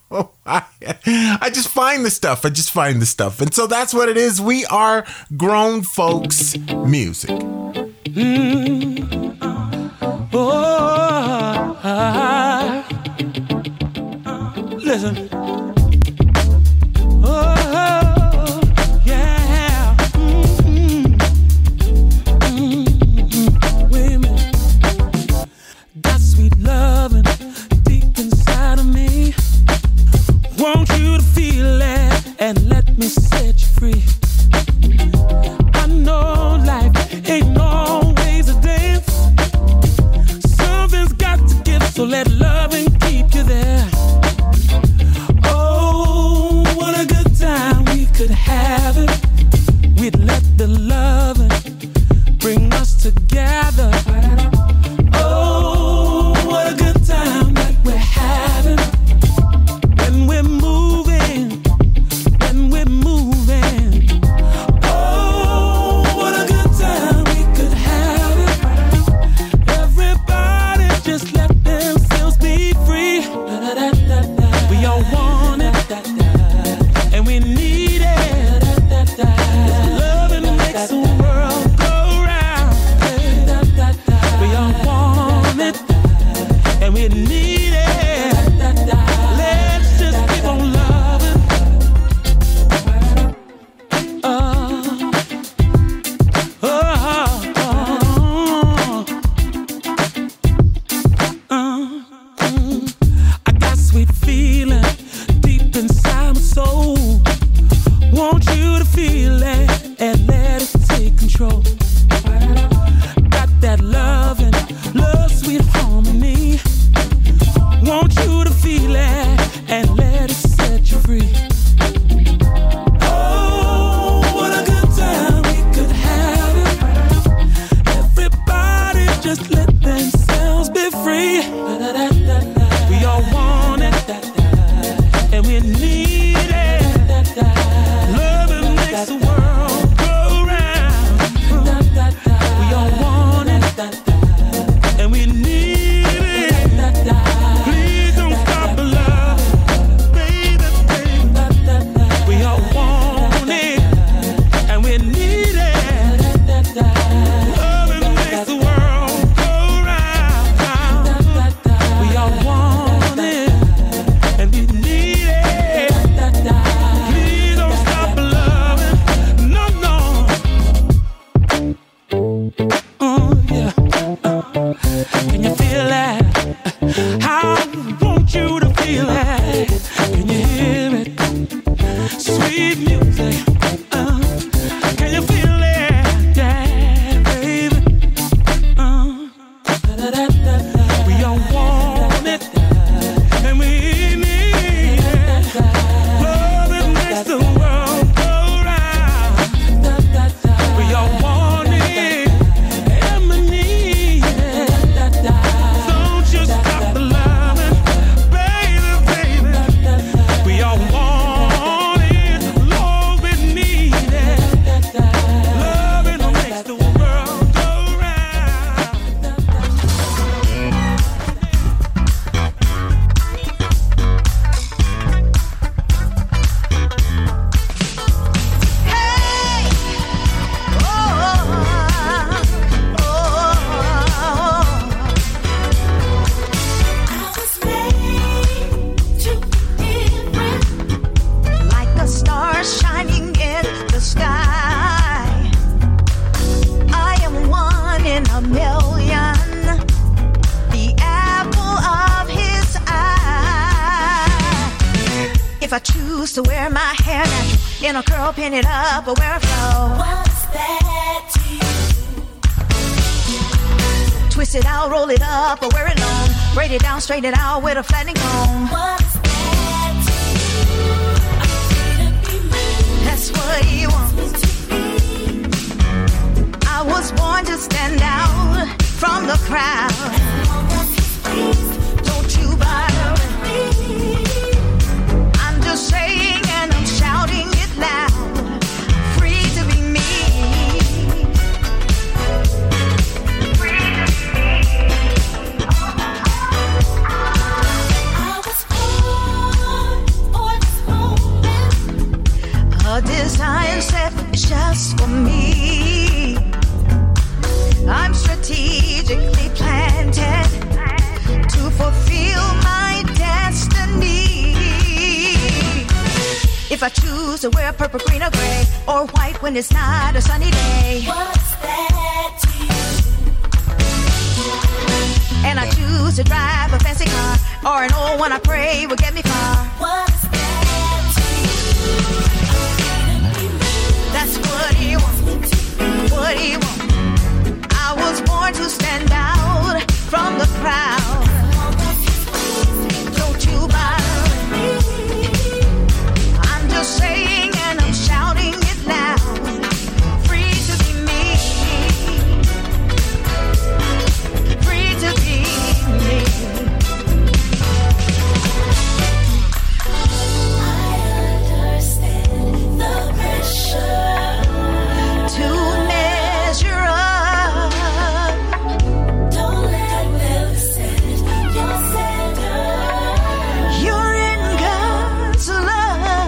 know. I, I just find the stuff. I just find the stuff. And so that's what it is. We are Grown Folks Music. Mm. Oh, I, listen. Oh. Loving deep inside of me, want you to feel it and let me set you free. I know life ain't always a dance, something's got to give, so let loving keep you there. If I choose to wear my hair natural in a curl, pin it up, or wear a flow, what's that to you? Twist it out, roll it up, or wear it long, braid it down, straighten it out with a flattening comb. What's that to you? I'm free to be me. That's what he wants. I was born to stand out from the crowd. Saying and I'm shouting it loud, free to be me. Free to be me. Oh, oh, oh. I was born for this moment. A design set is just for me. I'm strategically planted to fulfill my destiny. If I choose to wear purple, green, or gray, or white when it's not a sunny day, what's that to you? And I choose to drive a fancy car, or an old one I pray will get me far. What's that to you? That's what he wants, what he wants. I was born to stand out from the crowd. Don't you bother me. Saying and I'm shouting it loud, free to be me, free to be me. I understand the pressure to measure up. Don't let me listen, your sender. You're in God's love. I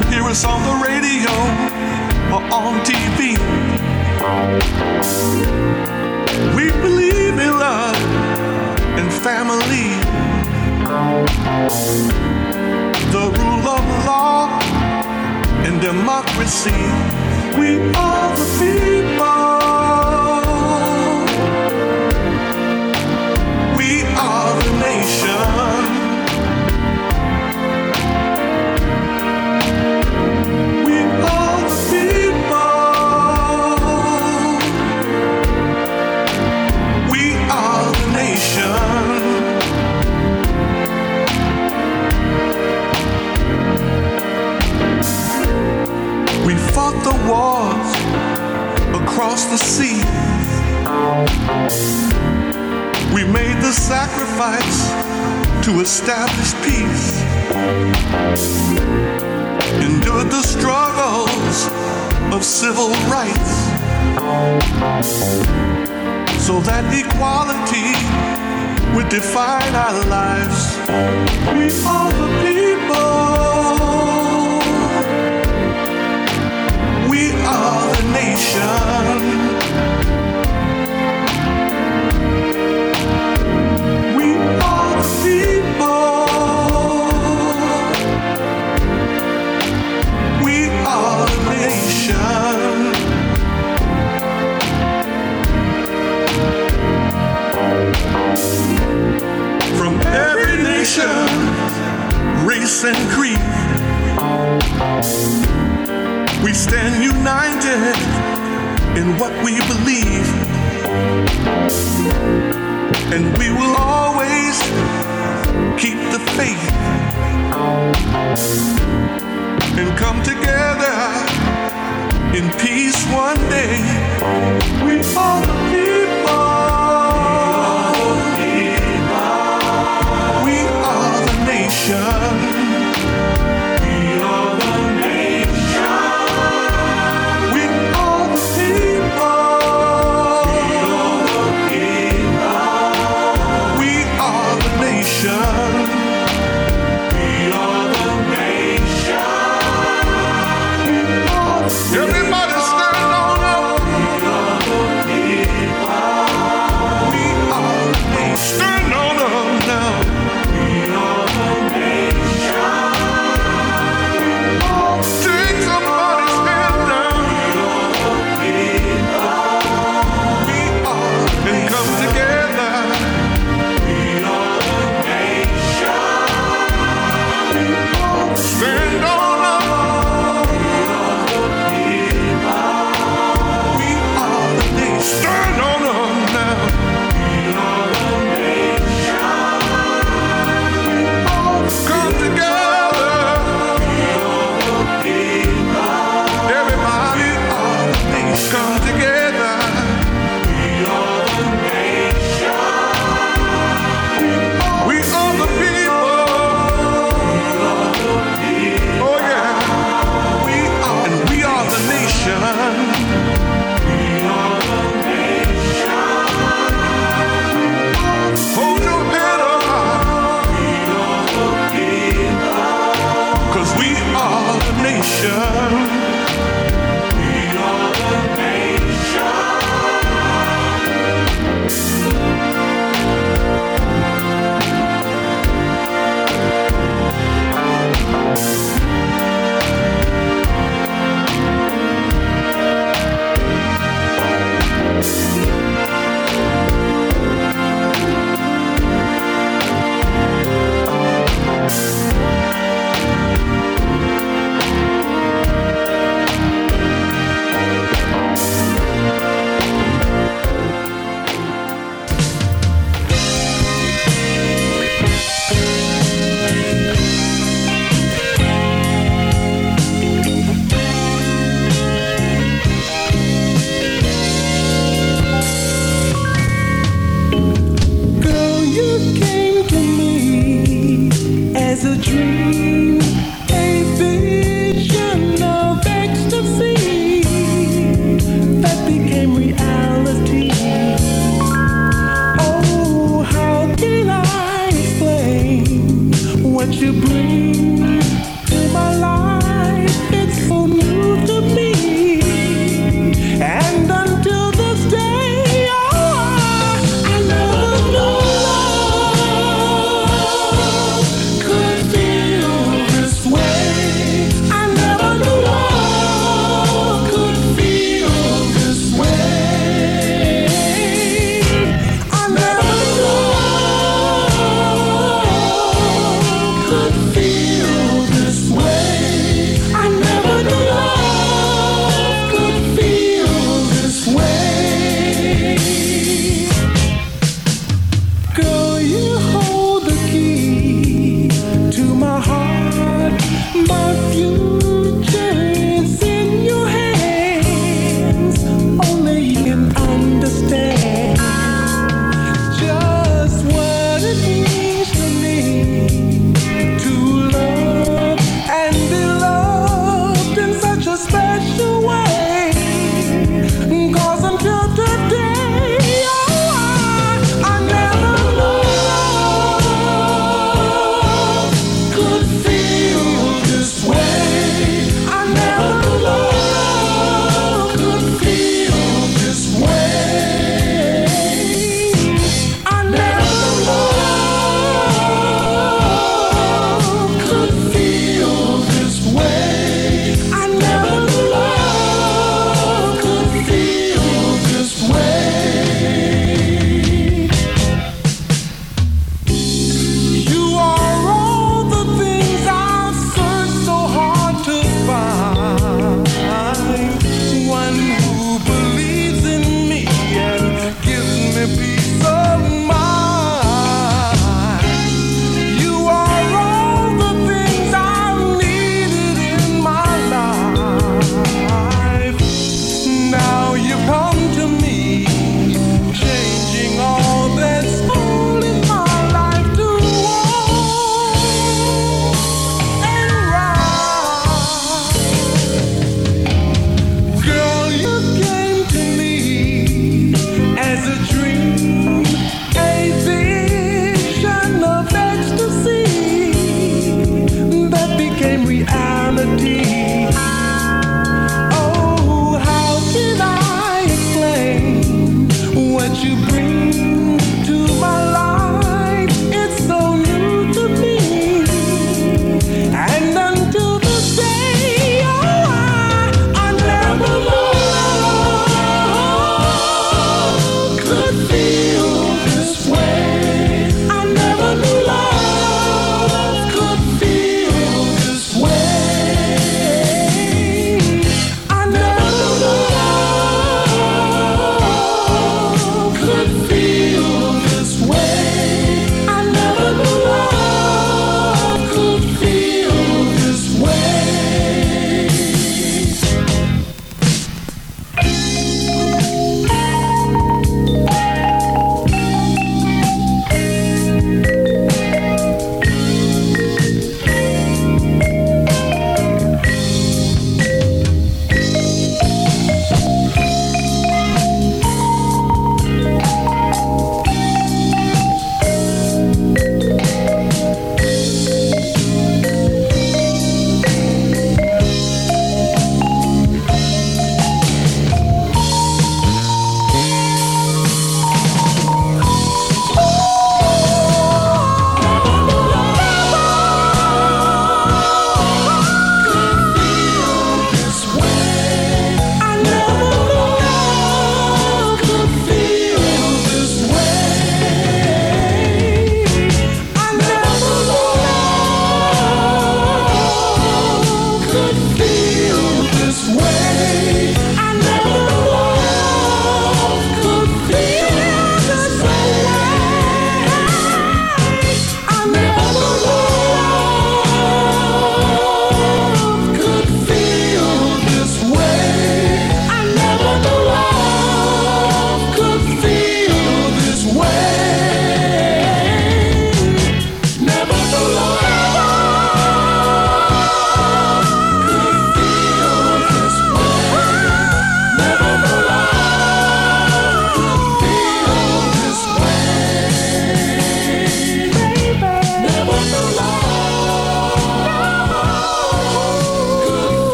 won't hear us on the radio or on T V. We believe in love and family. The rule of law and democracy. We are the people. We are the nation. The wars across the sea. We made the sacrifice to establish peace. Endured the struggles of civil rights so that equality would define our lives. We are the people. We are the nation. We are the people. We are the nation. From every nation, race and creed, we stand united in what we believe, and we will always keep the faith and come together in peace one day. We are the people. We are the nation.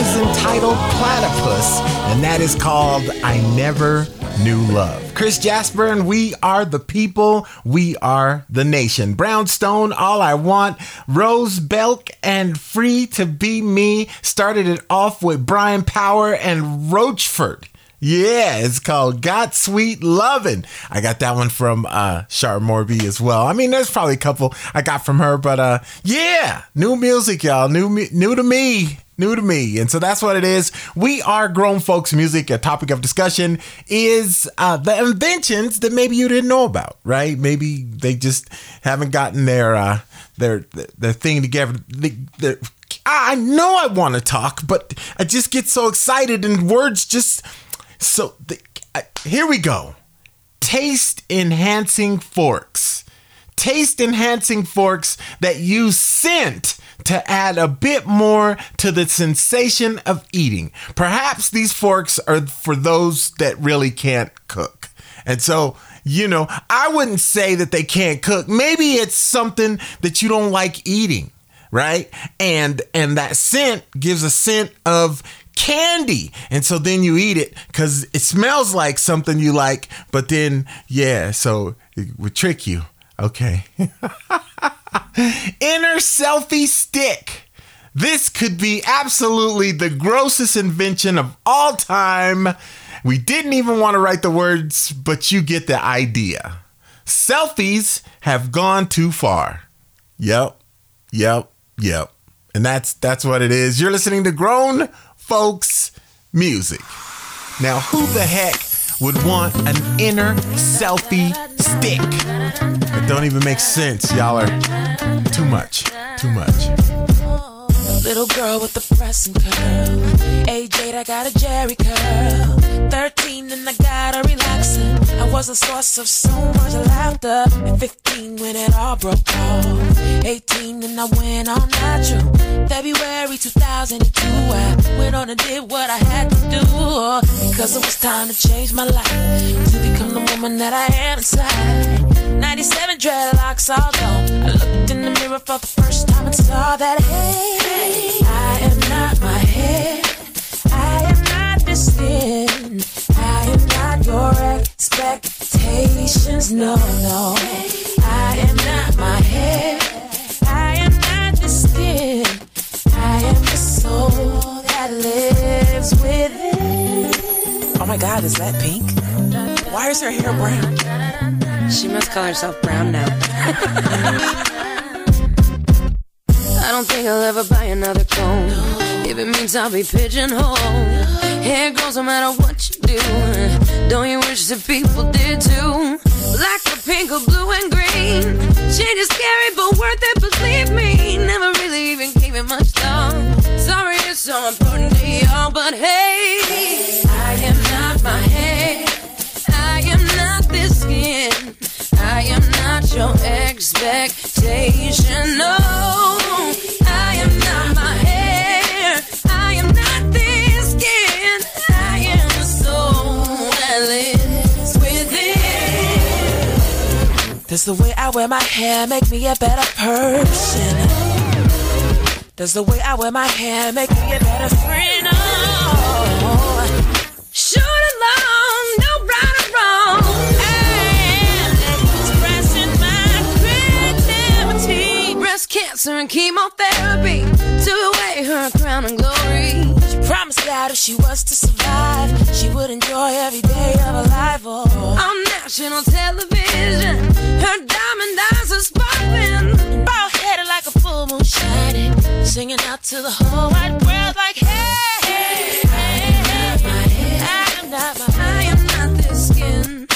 was entitled Platypus, and that is called I Never Knew Love. Chris Jasper and We Are the People, We Are the Nation. Brownstone, All I Want, Rose Belk, and Free to Be Me started it off with Brian Power and Roachford. Yeah, it's called Got Sweet Lovin'. I got that one from uh, Shara Morby as well. I mean, there's probably a couple I got from her, but uh, yeah, new music, y'all. New, new to me. New to me. And so that's what it is. We Are Grown Folks Music. A topic of discussion is uh, the inventions that maybe you didn't know about, right? Maybe they just haven't gotten their uh, their their thing together. Their, their, I know I want to talk, but I just get so excited and words just... So the, uh, here we go. Taste enhancing forks. Taste enhancing forks that you sent to add a bit more to the sensation of eating. Perhaps these forks are for those that really can't cook. And so, you know, I wouldn't say that they can't cook. Maybe it's something that you don't like eating, right? And and that scent gives a scent of candy, and so then you eat it because it smells like something you like, but then yeah so it would trick you. Okay. Inner selfie stick. This could be absolutely the grossest invention of all time. We didn't even want to write the words, but you get the idea. Selfies have gone too far. Yep yep yep And that's that's what it is. You're listening to Grown Folks Music. Now, who the heck would want an inner selfie stick? It don't even make sense. Y'all are too much, too much. Little girl with the pressing curl. Age eight, I got a Jerry curl. thirteen, and I got a relaxer. I was a source of so much laughter. At fifteen, when it all broke off. eighteen, and I went all natural. February two thousand two, I went on and did what I had to do. Because it was time to change my life. To become the woman that I am inside. ninety-seven dreadlocks all gone. I looked in the mirror for the first time and saw that, hey, I am not my hair. I am not this skin. I am not your expectations, no, no. I am not my hair. I am not this skin. I am the soul that lives within. Oh my God, is that pink? Why is her hair brown? She must call herself brown now. I don't think I'll ever buy another comb. If it means I'll be pigeonholed. Hair grows no matter what you do. Don't you wish that people did too? Black or pink or blue and green. Change is scary but worth it, believe me. Never really even gave it much thought. Sorry it's so important to y'all, but hey, I am not my hair. I am not this skin. I am not your expectation, no. I am not my hair. I am not this skin. I am the soul that lives. Does the way I wear my hair make me a better person? Does the way I wear my hair make me a better friend? Oh, shoot along, no right or wrong. And expressing my creativity. Breast cancer and chemotherapy took away her crown and glory. Promised that if she was to survive, she would enjoy every day of her life. Oh. On national television, her diamond eyes are sparkling. Bald headed like a full moon shining. Singing out to the whole wide world like, hey, hey, hey, hey. I am not my hair. I am not this skin.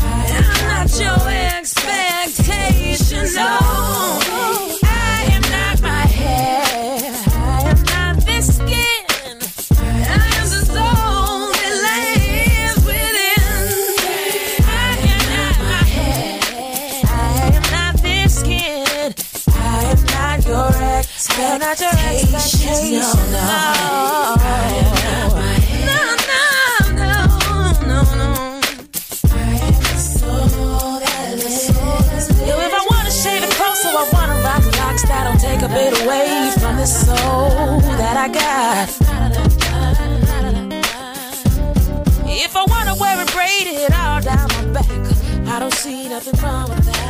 I am not your expectations. No, I am not my hair. I am not this skin. You're not your expectations, no, no. I am not my hair. No, no, no, no, no. I am the soul that lives. Yo, if I want to shave it close, so I want to rock locks that'll take a bit away from the soul that I got. see nothing wrong with that.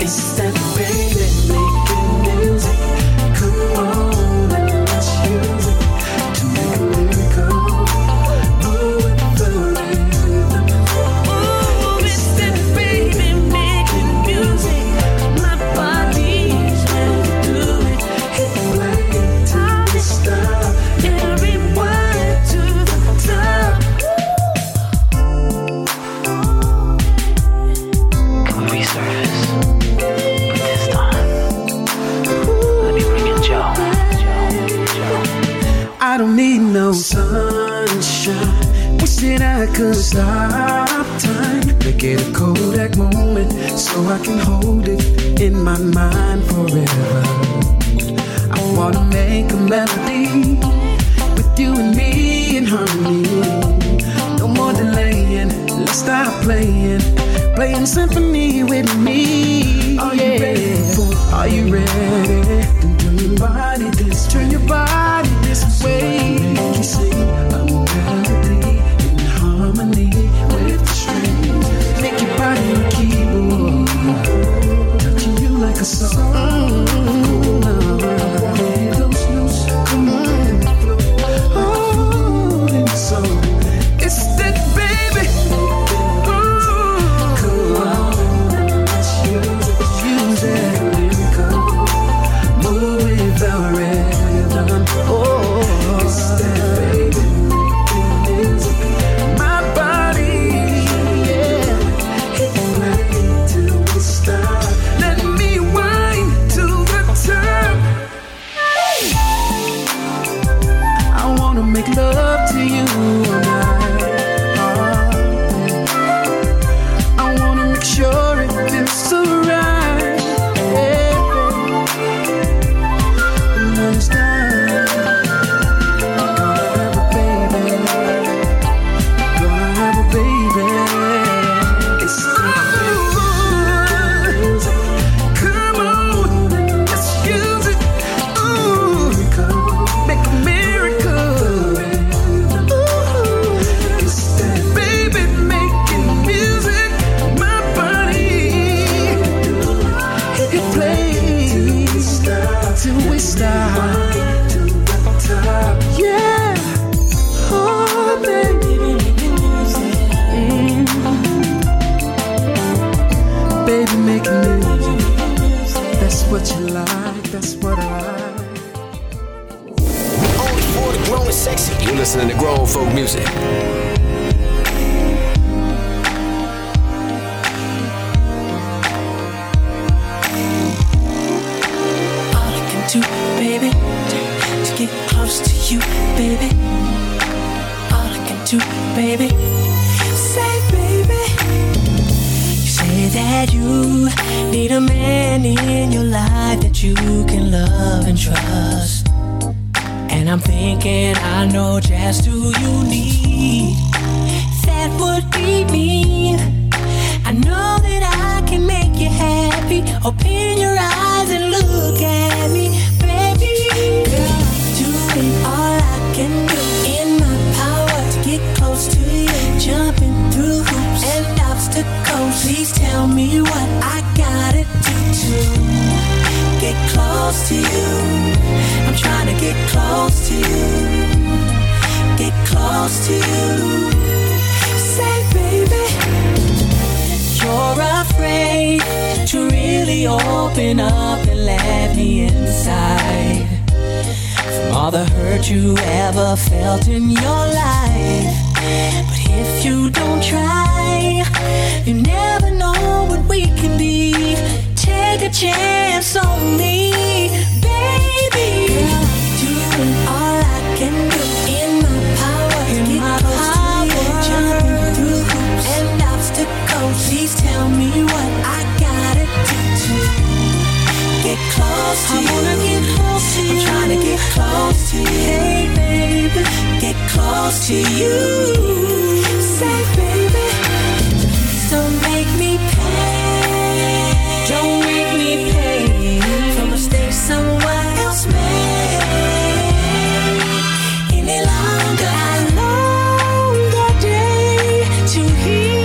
It's that baby. sexy. You're listening to grown folk music. All I can do, baby, to get close to you, baby. All I can do, baby, say, baby. You say that you need a man in your life that you can love and trust. And I'm thinking I know just who you need. That would be me. I know that I can make you happy. Open your eyes and look at me, baby. Girl, I'm doing all I can do in my power to get close to you. Jumping through hoops and obstacles. Please tell me what I gotta do to get close to you. I'm trying to get close to you. Get close to you. Say, baby, you're afraid to really open up and let me inside. From all the hurt you ever felt in your life. But if you don't try, you never know what we can be. Take a chance on me, baby. Girl, I'm doing all I can do in my power. In to my power, jumping through hoops and obstacles. Please tell me what I gotta do to get close to I you. I wanna get close to you. I'm trying to get close to you. Hey, baby, get close to you. Say, baby, don't make me pay. Don't make me pay for mistakes someone else made. Any longer, I long that day to hear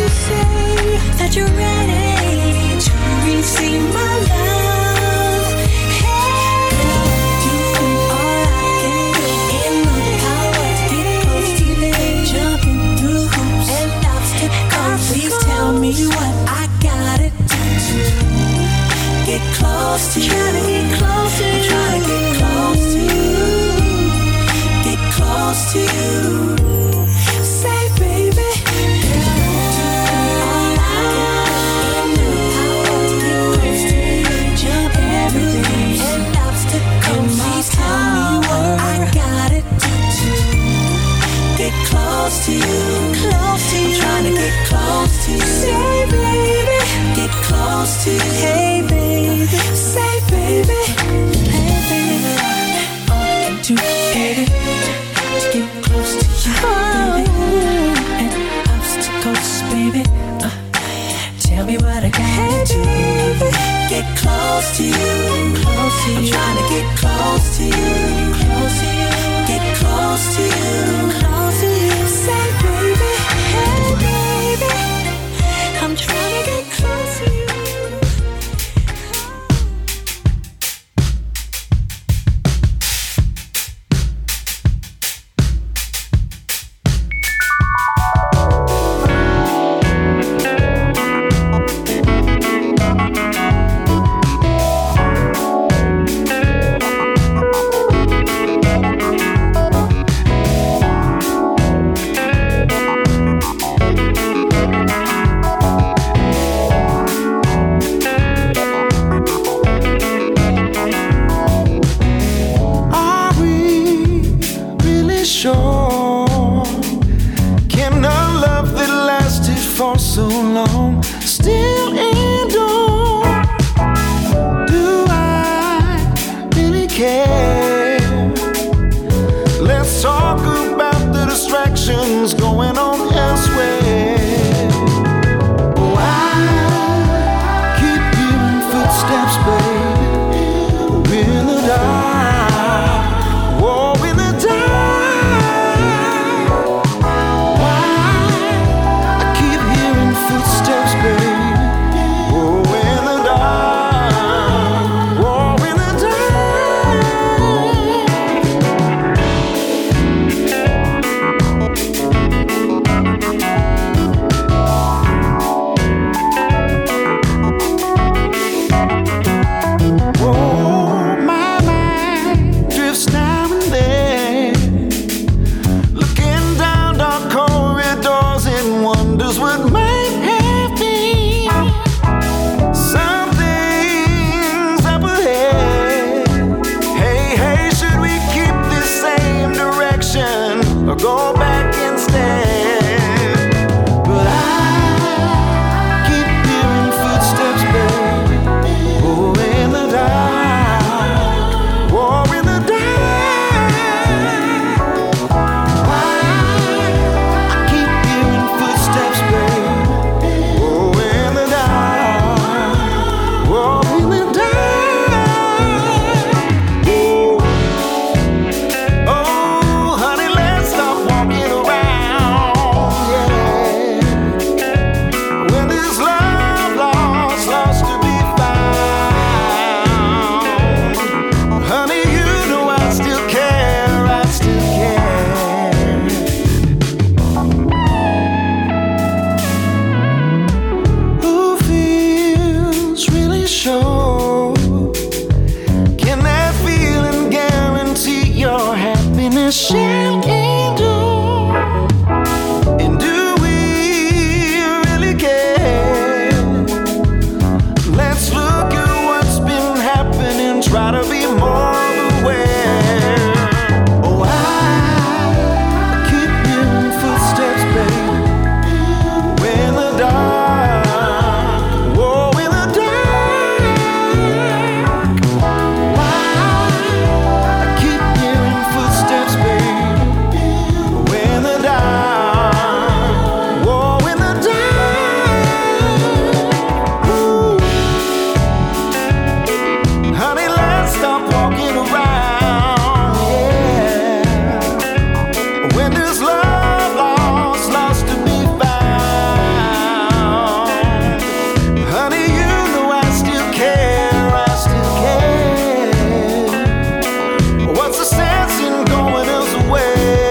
you say that you're ready to receive my love. Hey, doing all I can do in my power to get close to you. Jumping through hoops and obstacles. Please tell me what I gotta do. Get close to you. Try to get close to you. Try to get close to you. Get close to you. Say, baby, all I can do is get close to you. Jump everything and obstacles. Please tell me what I gotta do to get close to you. Close to you. I'm trying to get close to you. Say, baby. Get close to you. Hey, baby. Say, baby. Hey, baby. All I can do, baby, to get close to you, baby. Oh. And obstacles, baby. Uh, tell me what I gotta do. Get close to you. Close to you. I'm trying to get close to you. Close to you. Get close to you. Close to you. Say, baby. Hey, baby. I'm trying to get close. try to be more aware. Oh, I keep hearing footsteps, babe, in the dark. Oh, in the dark. Why I keep hearing footsteps, babe, in the dark. Oh, in the dark. Ooh. Honey, let's stop walking around. Yeah. When there's love lost, lost to be found. Honey, you know I still care, I still care. What's the sense in going else away?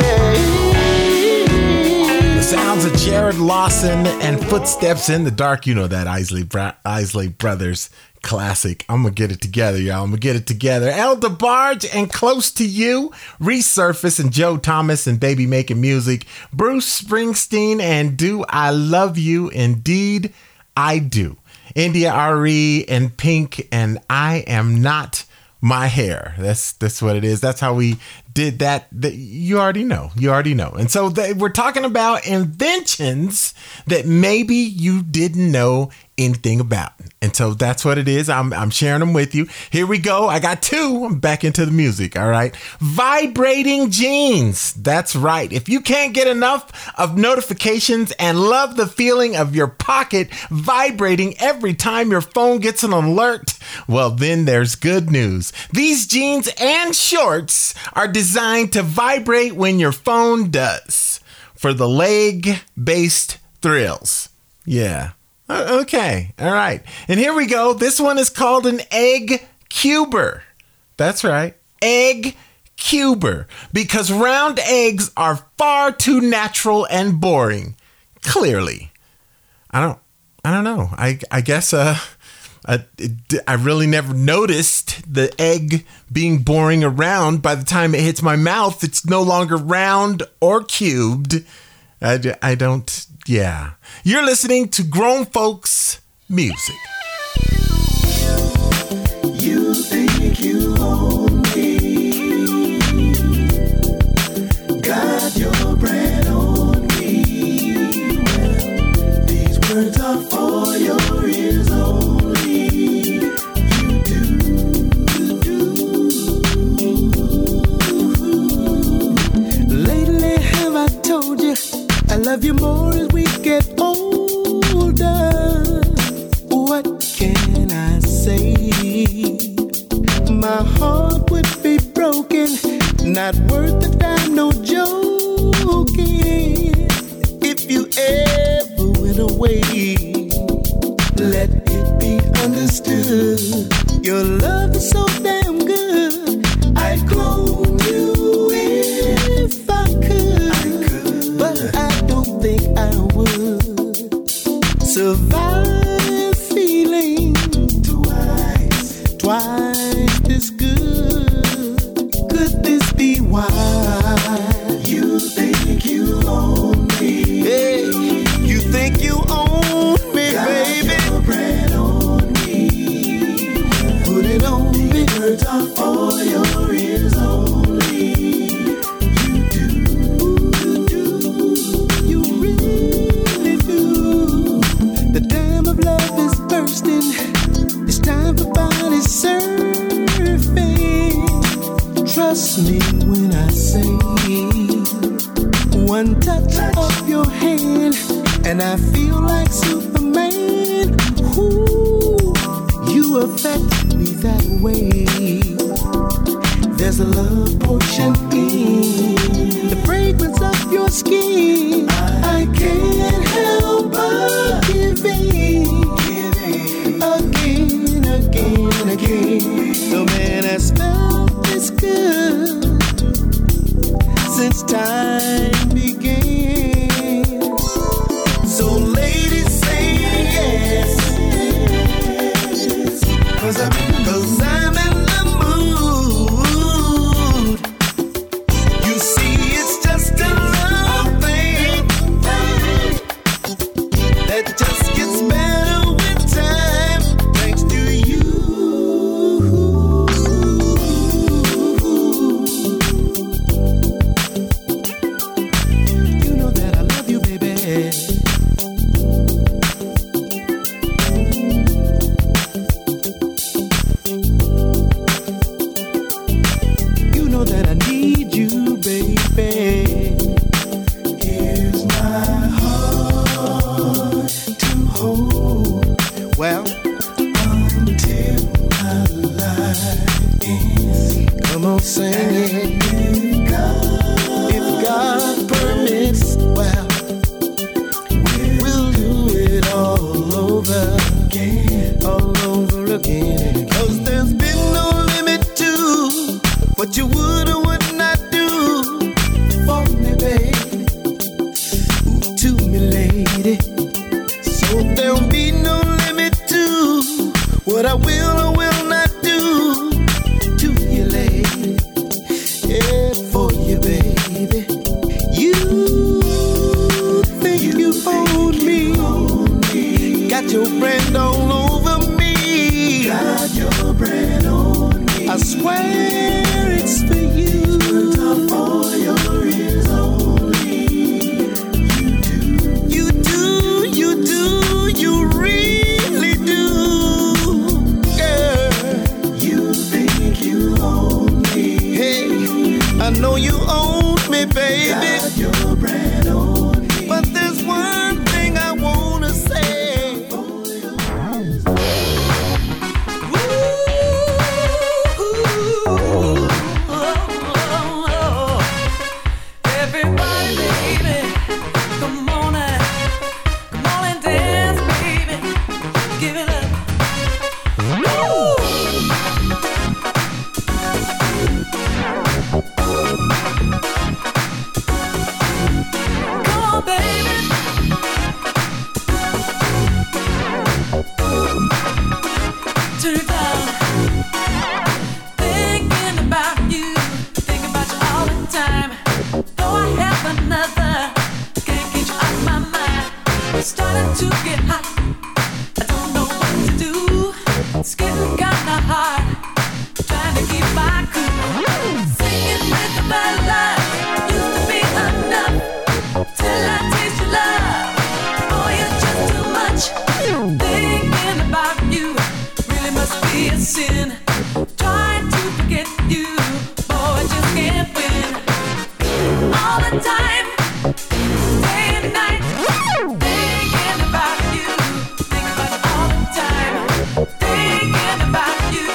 The sounds of Jared Lawson and Footsteps in the Dark. You know that Isley, Bra- Isley Brothers classic. I'm going to get it together, y'all. I'm going to get it together. El DeBarge and Close to You, Resurface and Joe Thomas and Baby Making Music, Bruce Springsteen and Do I Love You? Indeed, I Do. India Arie and Pink and I Am Not My Hair. That's that's what it is. That's how we did that. that you already know. You already know. And so they, we're talking about inventions that maybe you didn't know anything about. And so that's what it is. I'm I'm sharing them with you. Here we go. I got two. I'm back into the music. All right. Vibrating jeans. That's right. If you can't get enough of notifications and love the feeling of your pocket vibrating every time your phone gets an alert, well, then there's good news. These jeans and shorts are designed to vibrate when your phone does, for the leg-based thrills. Yeah. Okay. All right. And here we go. This one is called an egg cuber. That's right. Egg cuber. Because round eggs are far too natural and boring. Clearly. I don't, I don't know. I, I guess, uh, I, I really never noticed the egg being boring around. By the time it hits my mouth, it's no longer round or cubed. I, I don't. Yeah. You're listening to Grown Folks Music. You think you own me. Got your brand on me. Well, these words are for your ears only. You do, do. Lately have I told you I love you more as we get older. What can I say? My heart would be broken, not worth the dime, no joking. If you ever went away, let it be understood. Your love is so damn good. I'd clone you if I could. I don't think I would survive feeling twice, twice this good. Could this be why you think you own me? Hey, you think you own me, got baby? Your bread on me. Put it on me. The words are for your ears only. It's time for body surfing. Trust me when I say, one touch, touch. of your hand, and I feel like Superman. Ooh, you affect me that way. There's a love potion in the fragrance of your skin. I, I can't help but giving. Again, again, again. So man, I smell this good since time began. So ladies, say yes, 'cause I'm, 'cause I'm in the mood. You see, it's just a love thing that just gets better. Thanks to you. is. Come on, sing it. If God, if God permits, well, we will do it all over again, all over again. 'Cause there's been no limit to what you would or would not do for me, baby, to me, lady. So there'll be no limit to what I will or will not do to you, lady. Yeah, for you, baby. You think you, you hold me. me. Got your brand all over me. Got your brand on me. I swear it's for you. It's good for your ears only. You do. You do, you do, you really do. Girl, you think you own me. Hey, I know you own me, baby. Got your brand on me. But there's one thing I wanna say. Everybody, baby, come on and come on and dance, baby. Give it up. Woo! Come on, baby. Turn it down. Thinking about you, thinking about you all the time. Though I have another, can't get you out of my mind. I'm starting to get hot. I don't know what to do. It's getting kinda hard. Trying to keep my cool. Singing with my love used to be enough. Till I taste your love. Boy, it's just too much. Thinking about you really must be a sin. Trying to forget you, boy, I just can't win. All the time, day and night, thinking about you, thinking about you all the time, thinking about you,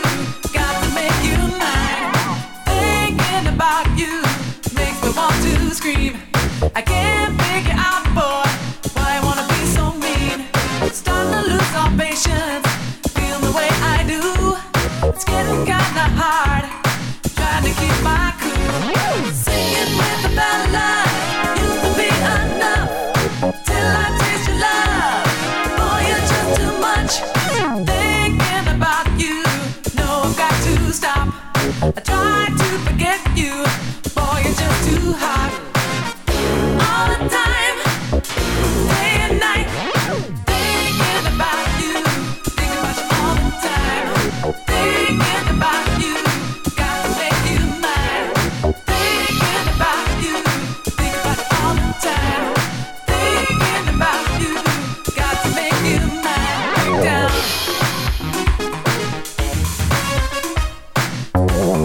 got to make you mine. Thinking about you makes me want to scream. I can't figure out, boy, why you wanna be so mean. Starting to lose all patience, feel the way I do. It's getting kinda hard, trying to keep my cool. Singing with the ballad used to be enough. Till I taste your love, boy, you're just too much. Thinking about you, no, I've got to stop. I try to forget you, boy, you're just too hot. All the time, day and night, thinking about you, thinking about you all the time. Thinking about you, got to make you mine. Thinking about you, thinking about you all the time. Thinking about you, got to make you mine. Break down. Thinking about you, thinking about you all the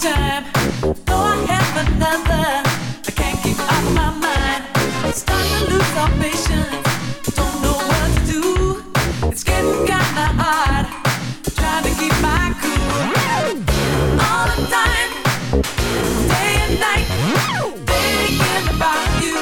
time. Though I have another, I can't keep you out of my mind. I'm starting to lose all patience, don't know what to do. It's getting kinda hard, trying to keep my cool. All the time, day and night, thinking about you.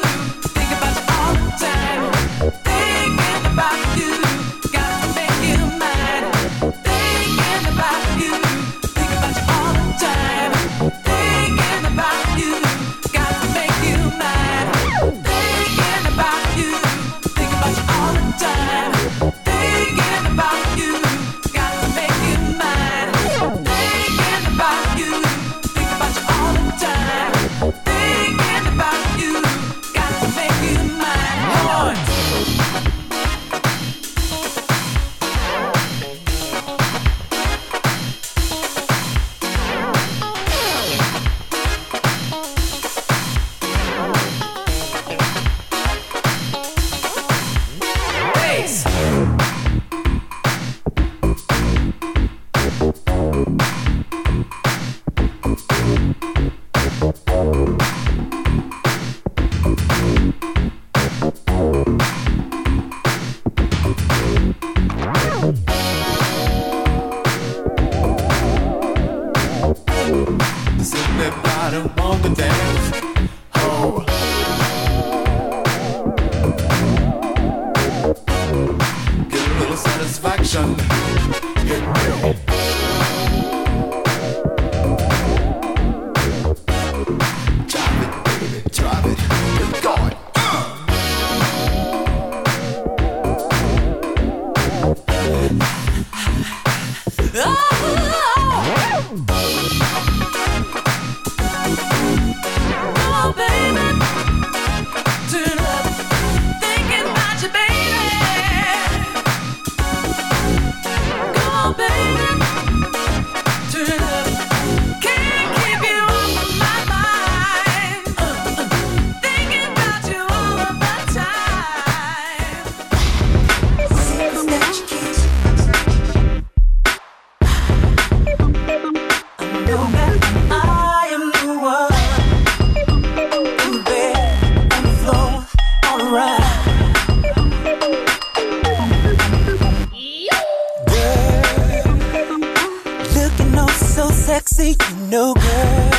treat you no good.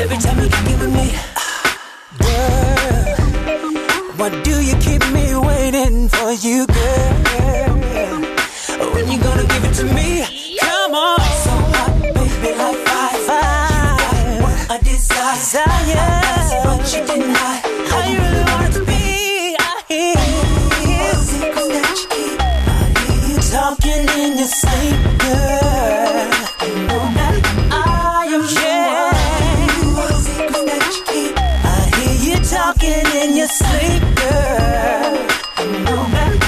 Every time you get with me, girl, why do you keep me waiting for you, girl? When you gonna give it to me? Come on. So hot, baby, like fire, fire. You got what I desire, desire. I, I, but you didn't lie. How you really want it to be? I hear the secrets that you keep. I hear you talking in your sleep, girl. I know that I am sure. You are the secrets that you keep. I hear you talking in your sleep, girl. I know that.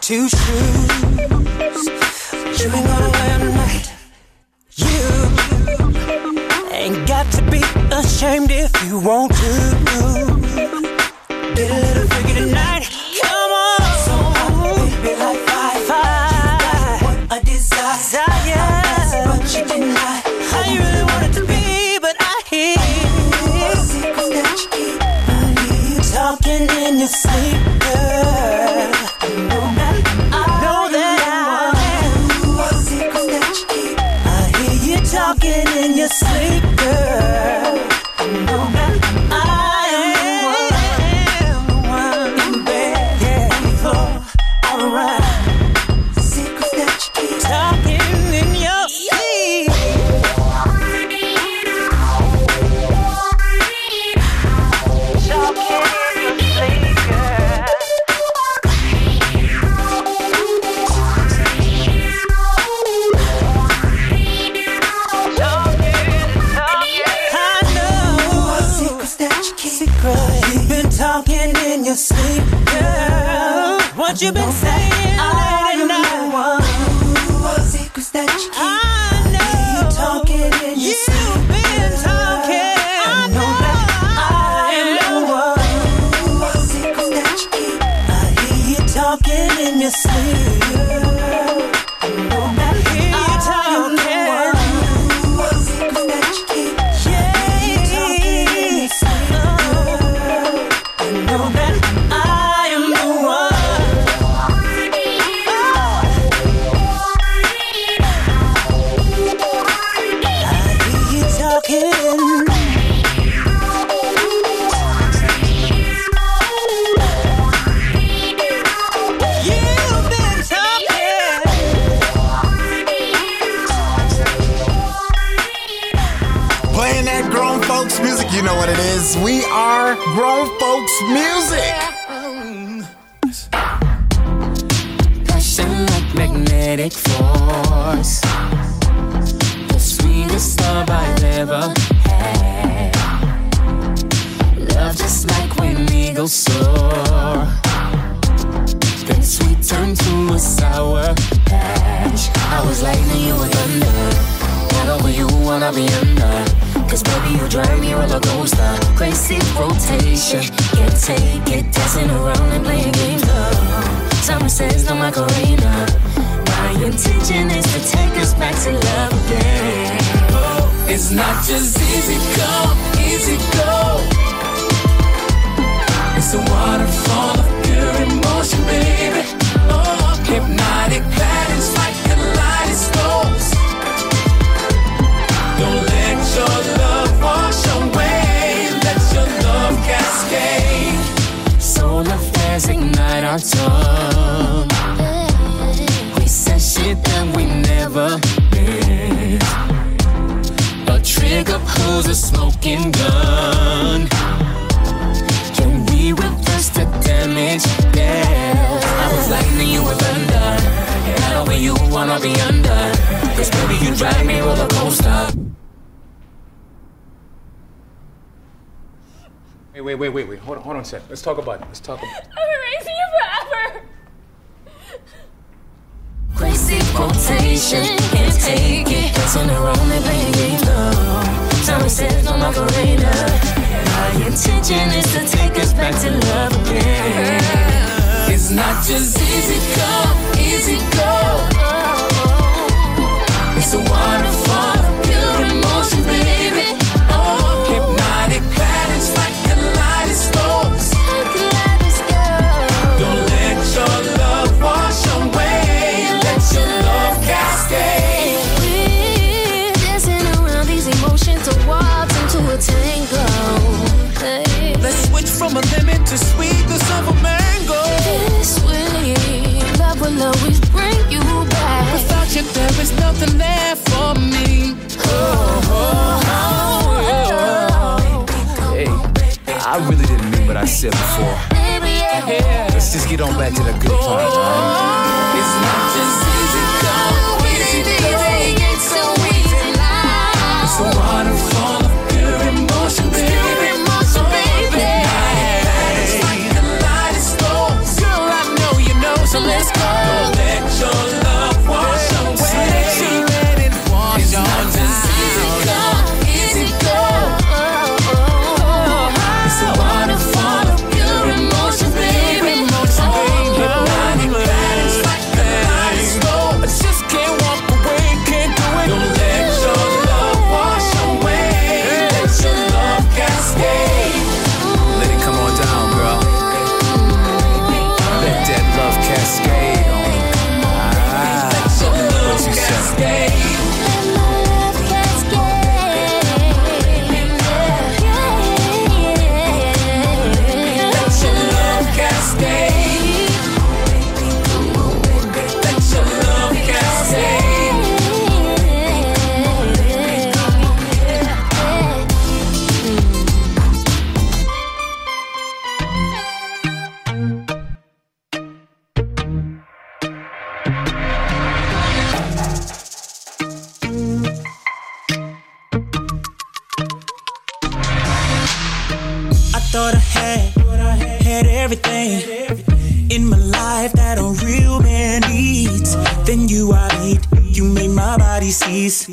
Two shoes, but you ain't gonna wear them tonight. You ain't got to be ashamed if you want to. Get a little freaky tonight. Come on, so hot, baby, like fire. You got what I desire, desire. I, I but you didn't lie. How you really want it to be, but I hear the secrets that you keep. I hear you talking in your sleep, girl. Talking in your sleep, girl. I know that I am the one. In bed, yeah, on the floor, all around. The secrets that you keep. Talking in your sleep. Talking in your sleep, sleep, girl. What you been saying all night? What secrets that you keep? I know you talking in your sleep. You've been talking. I know that I am the one. What secrets that you keep? I hear you talking in your sleep, girl. I know that I am the one. What secrets that you keep? Yeah, you talking in your sleep, girl. I know that. You know what it is. We are grown folks music. Passion like magnetic force, the sweetest love I've ever had. Love just like when eagles soar, then sweet turn to a sour patch. I was lightning, you were thunder. Not over you, wanna be under. Cause baby, you drive me roller coaster. Crazy rotation. Get take it, dancing around and playing games. Love. Summer says no Macarena. My intention is to take us back to love again. Oh, it's not just easy come, easy go. It's a waterfall of pure emotion, baby. Oh, hypnotic patterns like kaleidoscopes. Don't let your love wash away, let your love cascade. Soul affairs ignite our tongue. We said shit that we never did. A trigger pulls a smoking gun. Can we reverse the damage? Yeah. I was lightning, you were thunder. Not over you, wanna be under. Cause baby, you drive me roller coaster. Wait, wait, wait, wait, wait. Hold on, hold on a sec. Let's talk about it. Let's talk about it. I've been raising you forever. Crazy quotation, can't take it. Dancing around and playing games, love. Time says no Macarena. My intention is to take us back to love again. It's not just easy come, easy go. It's a waterfall of pure emotion. ocean, baby. Oh, hypnotic patterns like kaleidoscopes. Don't let your love wash away. Let your love cascade. We're dancing around these emotions to waltz into a tango. Hey. Let's switch from a lemon to sweetness of a mango. This way, love will always bring you back. Without you, there is nothing there for me. Oh, oh, oh, oh. Hey, I really didn't mean what I said before. Yeah. Let's just get on back to the good part, right? It's not just easy go, easy go. It's so easy life. It's a waterfall of pure emotion, baby. Emotion, baby. It's like a kaleidoscope. Girl, I know you know, so let's go. Don't let your love wash away. It's not just easy go, easy go. It's a waterfall of pure emotion, baby. Emotion, baby. Hypnotic patterns like kaleidoscope. I just can't walk away, can't do it. Don't let your love wash away. Let your love cascade. Let it come on down, girl. Let that love cascade on. Ah, what you said.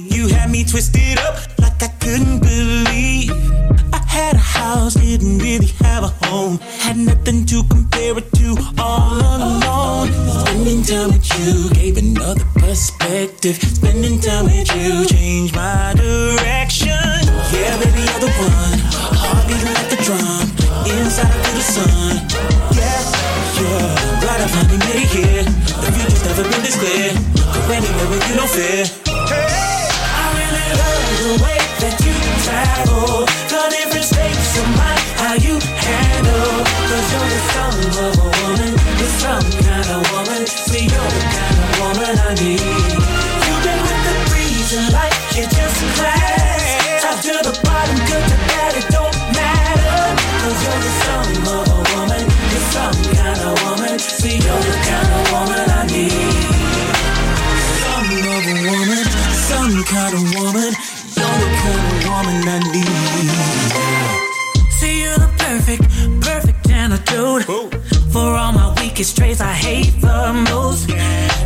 You had me twisted up like I couldn't believe I had a house, didn't really have a home. Had nothing to compare it to, all alone. Spending time with you gave another perspective. Spending time with you changed my direction. Yeah, baby, you're the one. Heartbeat like the drum, inside to the sun. Yeah, yeah, glad I finally made it here. The future's never been this clear. Go anywhere with you, no fear. The way that you travel, the different states of mind, how you handle. Cause you're the son of a woman, you're some kind of woman. See, you're the kind of woman I need. You've been with the breeze and life, you're just class. Top to the bottom, good to bad, it don't matter. Cause you're the son of a woman, you're some kind of woman. See, you're the kind of woman I need. Son of a woman, some kind of woman. You're the kind of woman I need. See, you're the perfect, perfect antidote. Ooh. For all my weakest traits I hate the most.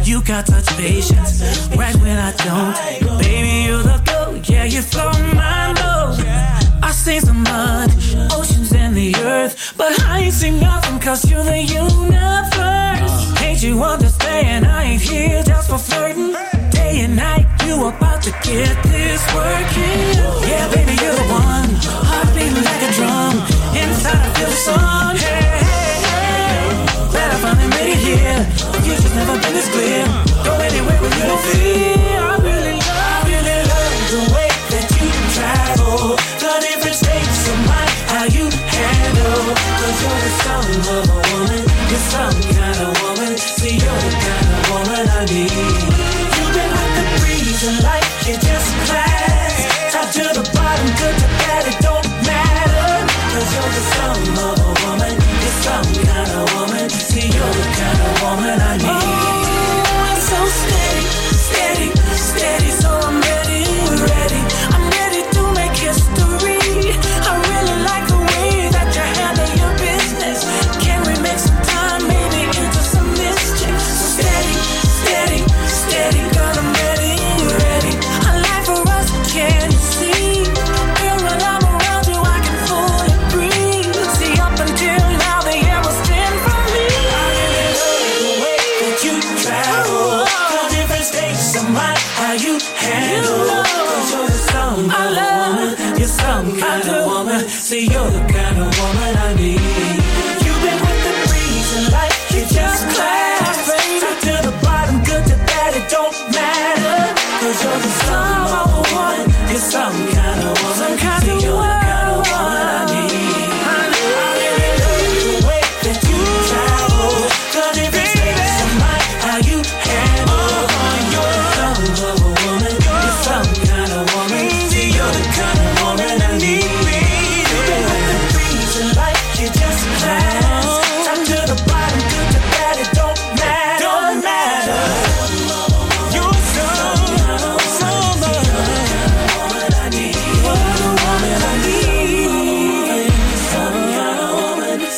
You got such patience, right when I don't. I don't. Baby, you're the go, yeah, you flow my boat. Yeah. I've seen some mud, oceans and the earth, but I ain't seen nothing cause you're the universe. Uh. Can't you understand, I ain't here just for flirting. Hey. Day and night, you about to get this working. Yeah, baby, you're the one. Heart beating like a drum. Inside I feel the sun. Hey, hey, hey. Glad I finally made it here. The future's never been this clear. Go anywhere with you, no fear. I really love, really love the way that you travel. The different states of mind, how you handle. Cause you're the son of a woman. You're some kind of woman. See, you're the kind of woman I need. Like you just class. Top to the bottom, good to bad, it don't matter. Cause you're the son of a woman, you're some kind of woman. See, you're the kind of woman I need. Oh,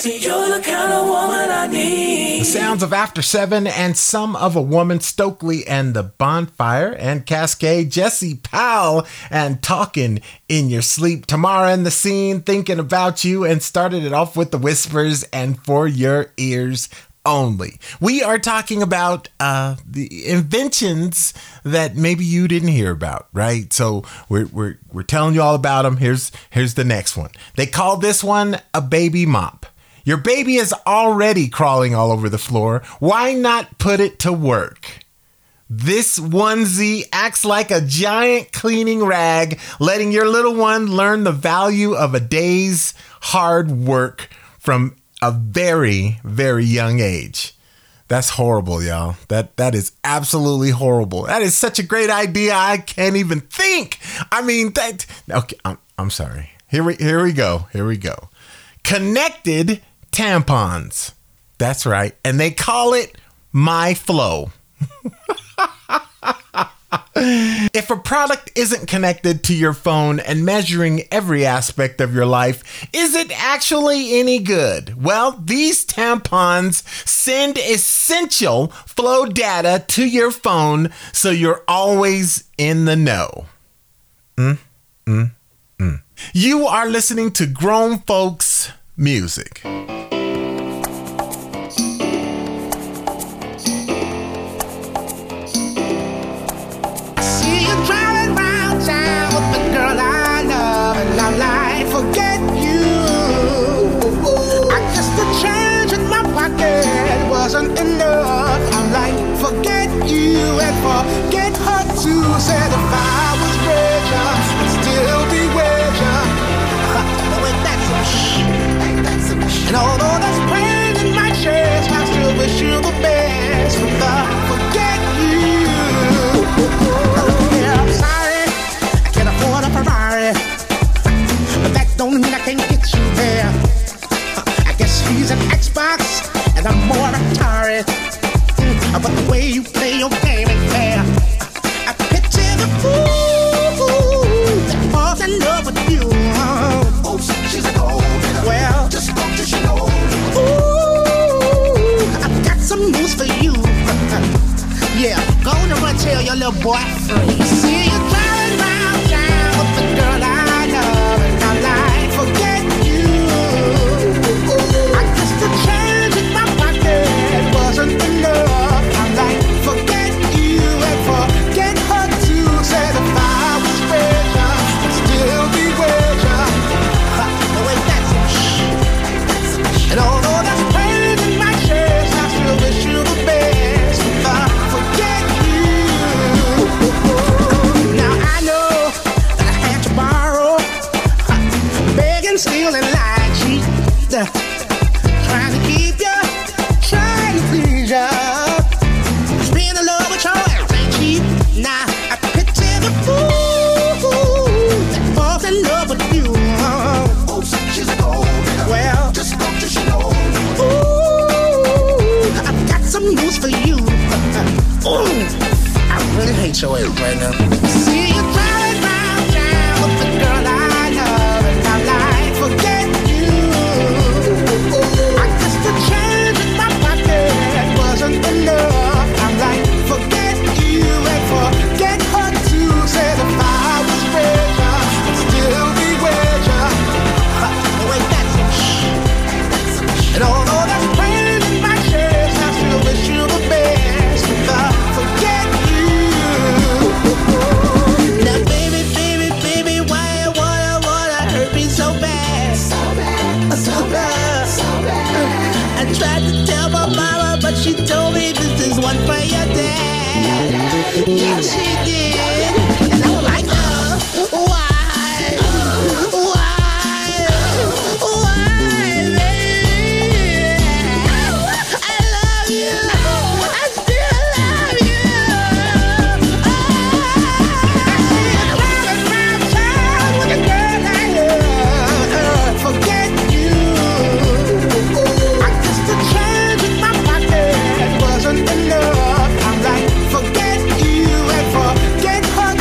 sexy, you're the kind of woman I need. The sounds of After Seven and Some of a Woman, Stokely and the Bonfire, and Cascade, Jesse Powell and Talking in Your Sleep, Tamara and the Scene, Thinking About You, and started it off with The Whispers and For Your Ears Only. We are talking about uh, the inventions that maybe you didn't hear about, right? So we're we're we're telling you all about them. Here's here's the next one. They call this one a baby mop. Your baby is already crawling all over the floor. Why not put it to work? This onesie acts like a giant cleaning rag, letting your little one learn the value of a day's hard work from a very, very young age. That's horrible, y'all. That that is absolutely horrible. That is such a great idea. I can't even think. I mean, that. Okay, I'm I'm sorry. Here we here we go. Here we go. Connected tampons. That's right, and they call it MyFlow. If a product isn't connected to your phone and measuring every aspect of your life, is it actually any good? Well, these tampons send essential flow data to your phone, so you're always in the know. Mm, mm, mm. You are listening to Grown Folks Music. Wasn't enough. I'm like, forget you and forget her too. Said if I was richer, I'd still be richer. But ain't that some shit? And although there's pain in my chest, I still wish you the best. From the forget you. Yeah, I'm sorry, I can't afford a Ferrari, but that don't mean I can't get you there. I guess he's an Xbox. I'm more retarded, mm, but the way you play your game is fair. I picture the fool that falls in love with you. Oh, she's an old girl. Well, just spoke to she know. Ooh, I've got some news for you. Yeah, go to run tell your little boy free. See you driving round town with the girl I love, and I'm like, forget you. Ooh, I just the chance. Wasn't enough. I'm like, forget you and forget her too. Said if I was richer, I'd still be richer. No, ain't that some shit? And although that's pain in my chest, I still wish you the best. If I forget you. Now I know that I had to borrow, begging, stealing, lying, cheating. Show it right now. See you driving round town with the girl I love, and I'm like, forget you. I just the change in my pocket wasn't enough. I'm like, forget you and forget her too. Said if I was richer, I'd still be richer. No, ain't that some shit? And although that's pain in my chest, I still wish you the best. Without forget. Now baby, baby, baby, why, why, why I hurt me so bad? So bad, so bad, so bad. I tried to tell my mama, but she told me this is one for your dad. Yeah, she did. And I'm like, uh, why? Why? Why, baby? I love you. I still love you. Enough. I'm like, forget you and forget her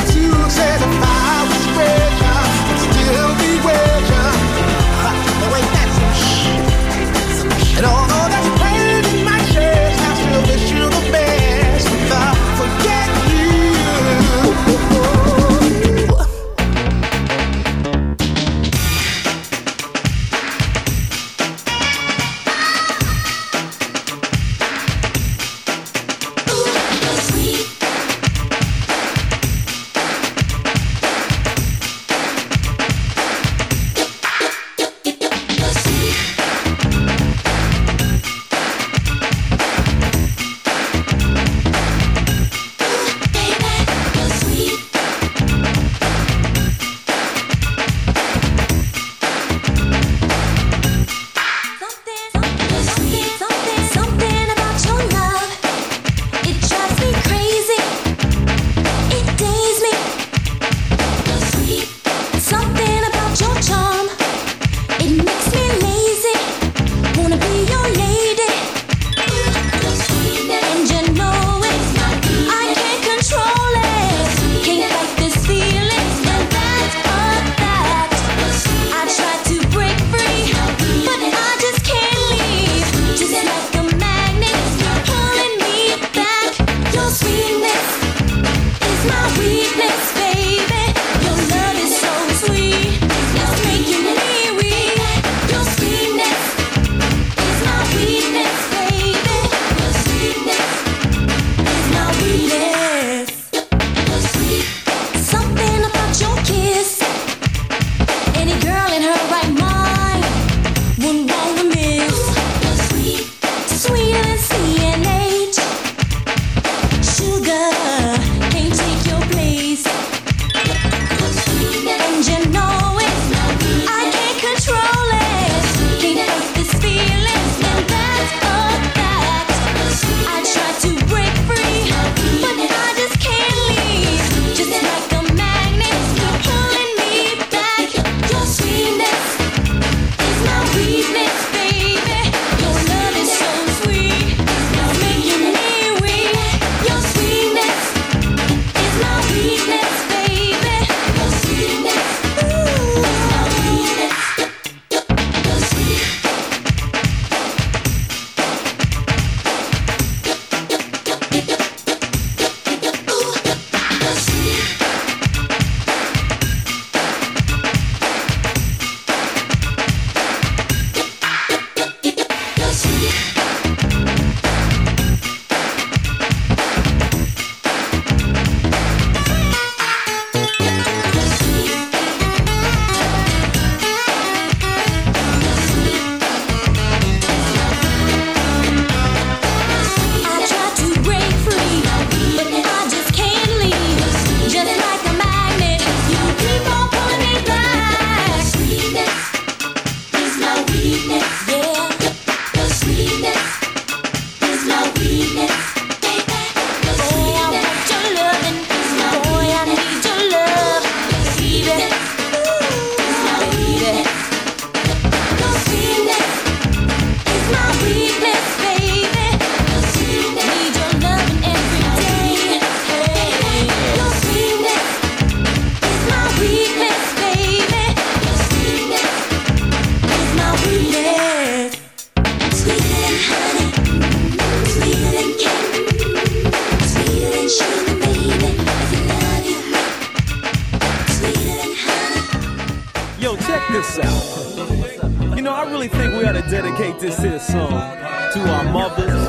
gotta dedicate this here song to our mothers,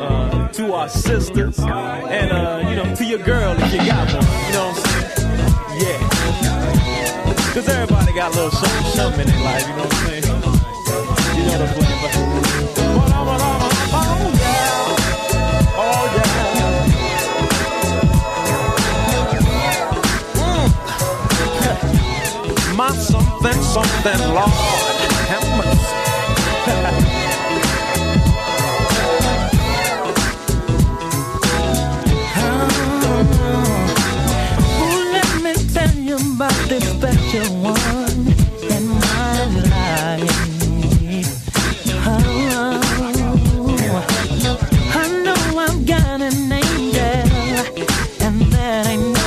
uh, to our sisters, and uh, you know, to your girl if you got one. You know what I'm saying? Yeah. Cause everybody got a little something, something in their life. You know what I'm saying? You know the flavor. Something, something, Lord, have mercy. Oh, let me tell you about the special one in my life. Oh, I know I've got a name, girl, and that ain't no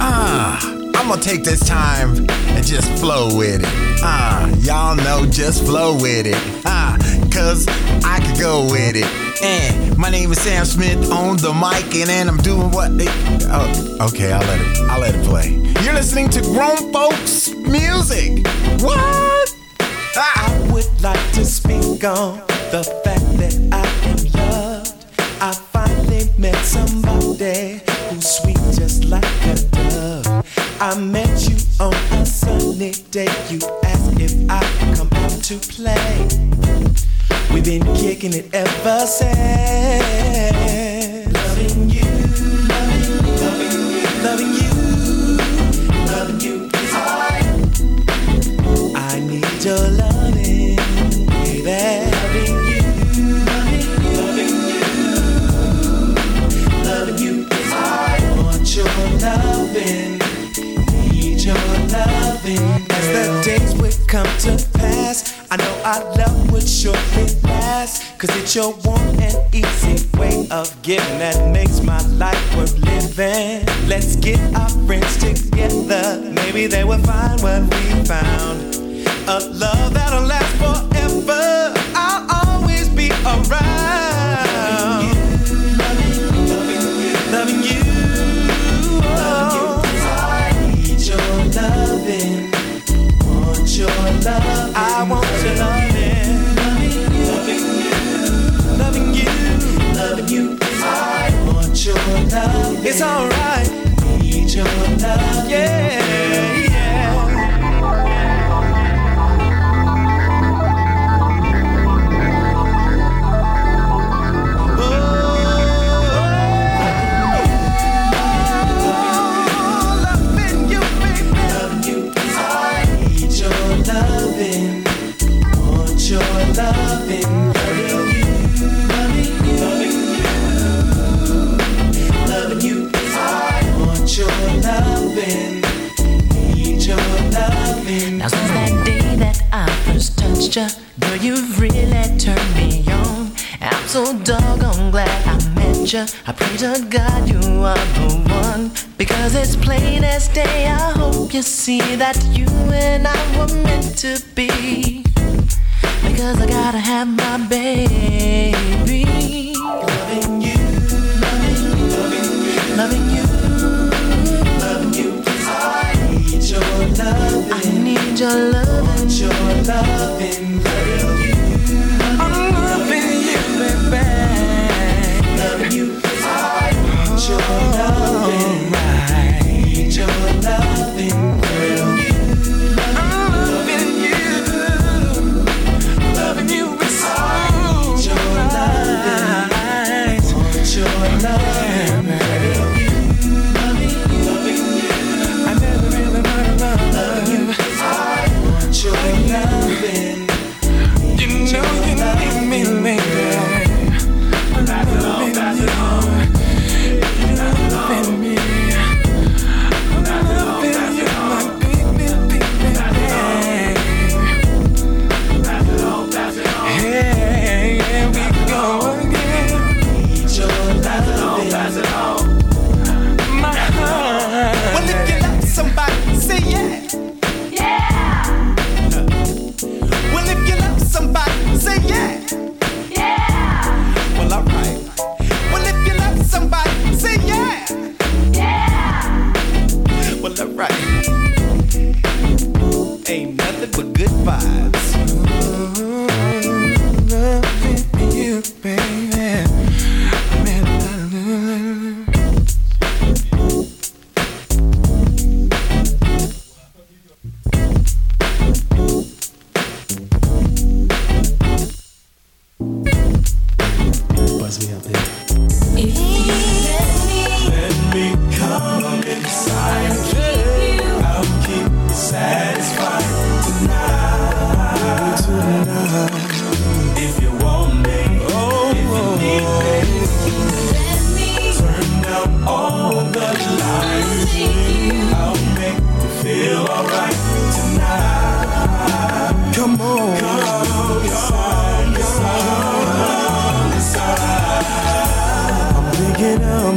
Ah, I'm I'm gonna take this time and just flow with it. Uh, y'all know, just flow with it. Uh, cause I could go with it. And my name is Sam Smith on the mic, and then I'm doing what they... Oh, okay, I'll let it, I'll let it play. You're listening to Grown Folks Music. What? Ah. I would like to speak on the fact that I am loved. I finally met somebody who's sweet just like a dove. I met you on a sunny day. You asked if I could come out to play. We've been kicking it ever since. Loving you, loving you, loving you, loving you, loving you is all I need your loving, baby. Loving you, loving you, loving you is all I want your loving, need your loving. As the days would come to pass, I know our love would surely last, cause it's your warm and easy way of giving that makes my life worth living. Let's get our friends together, maybe they will find what we found. A love that'll last forever, I'll always be around. Loving you, loving you, loving you, loving you. I need your loving, want your love. I want your loving, loving you, loving you, loving you. I want your love. It's alright. Need your love, yeah. Now since that day that I first touched ya, girl, you've really turned me on. I'm so doggone glad I met ya. I pray to God you are the one, because it's plain as day. I hope you see that you and I were meant to be, because I gotta have my baby. Loving you, loving you, loving you, loving you, loving you. I need your loving, I need your loving, want your loving. Loving you, I'm loving you, baby. Loving you, I want your loving, I need your loving.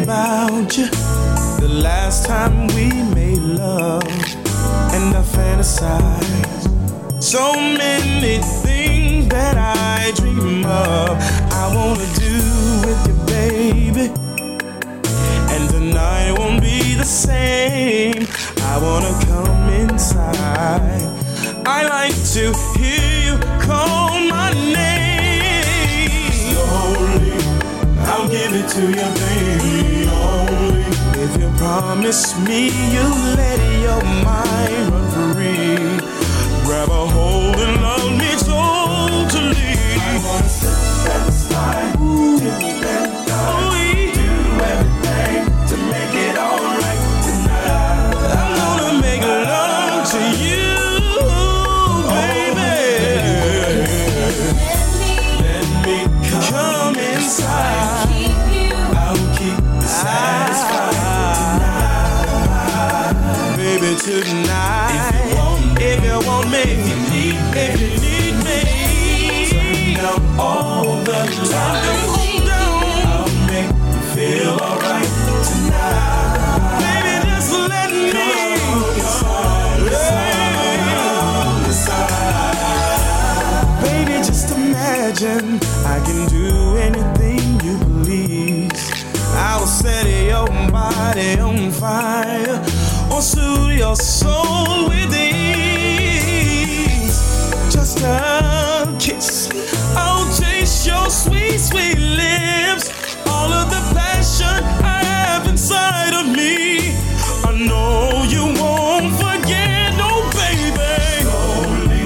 About you, the last time we made love, sighs. So many things that I dream of, I wanna do with you, baby. And the night won't be the same. I wanna come inside. I like to hear you call my name. Slowly, I'll give it to you, baby. Only if you promise me you'll let your mind run free. Grab a hold and love me totally. I wanna sit satisfied, till that night. Tonight, if you want me, if you, want me, if you need me, if you need me, turn down all the lights. I'll make you feel alright tonight. Baby, just let me come on inside. Baby, just imagine I can do anything you please. I will set your body on fire. I'll soothe your soul with ease. Just a kiss, I'll taste your sweet, sweet lips. All of the passion I have inside of me, I know you won't forget, no baby. Slowly,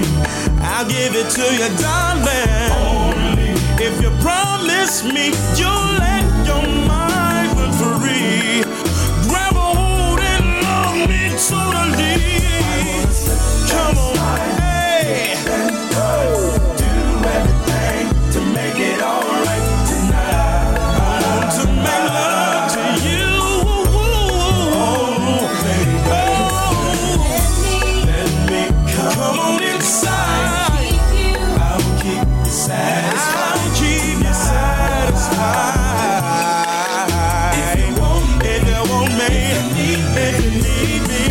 I'll give it to you, darling. Only if you promise me you'll let your mind run free. Totally. Come on, hey. Do everything to make it all right tonight. I want to make love to you. Oh, baby. Oh. Let me come, come on inside. I'll keep you satisfied. I'll keep you satisfied. If you want me, if you want me, if you need me.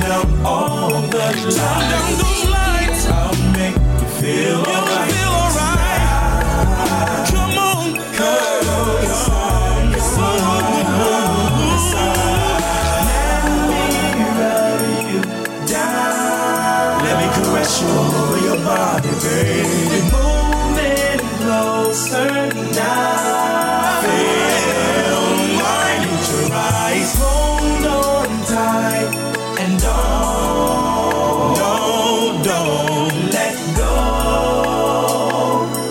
Down all the lights. Turn down those lights. I'll make you feel alright. Feel alright. Come on, come on, come on. Let me rub you down. Let me caress you all over your body, baby. Moving closer now. Feel mine in your eyes. Hold on tight. Don't, don't, don't let go.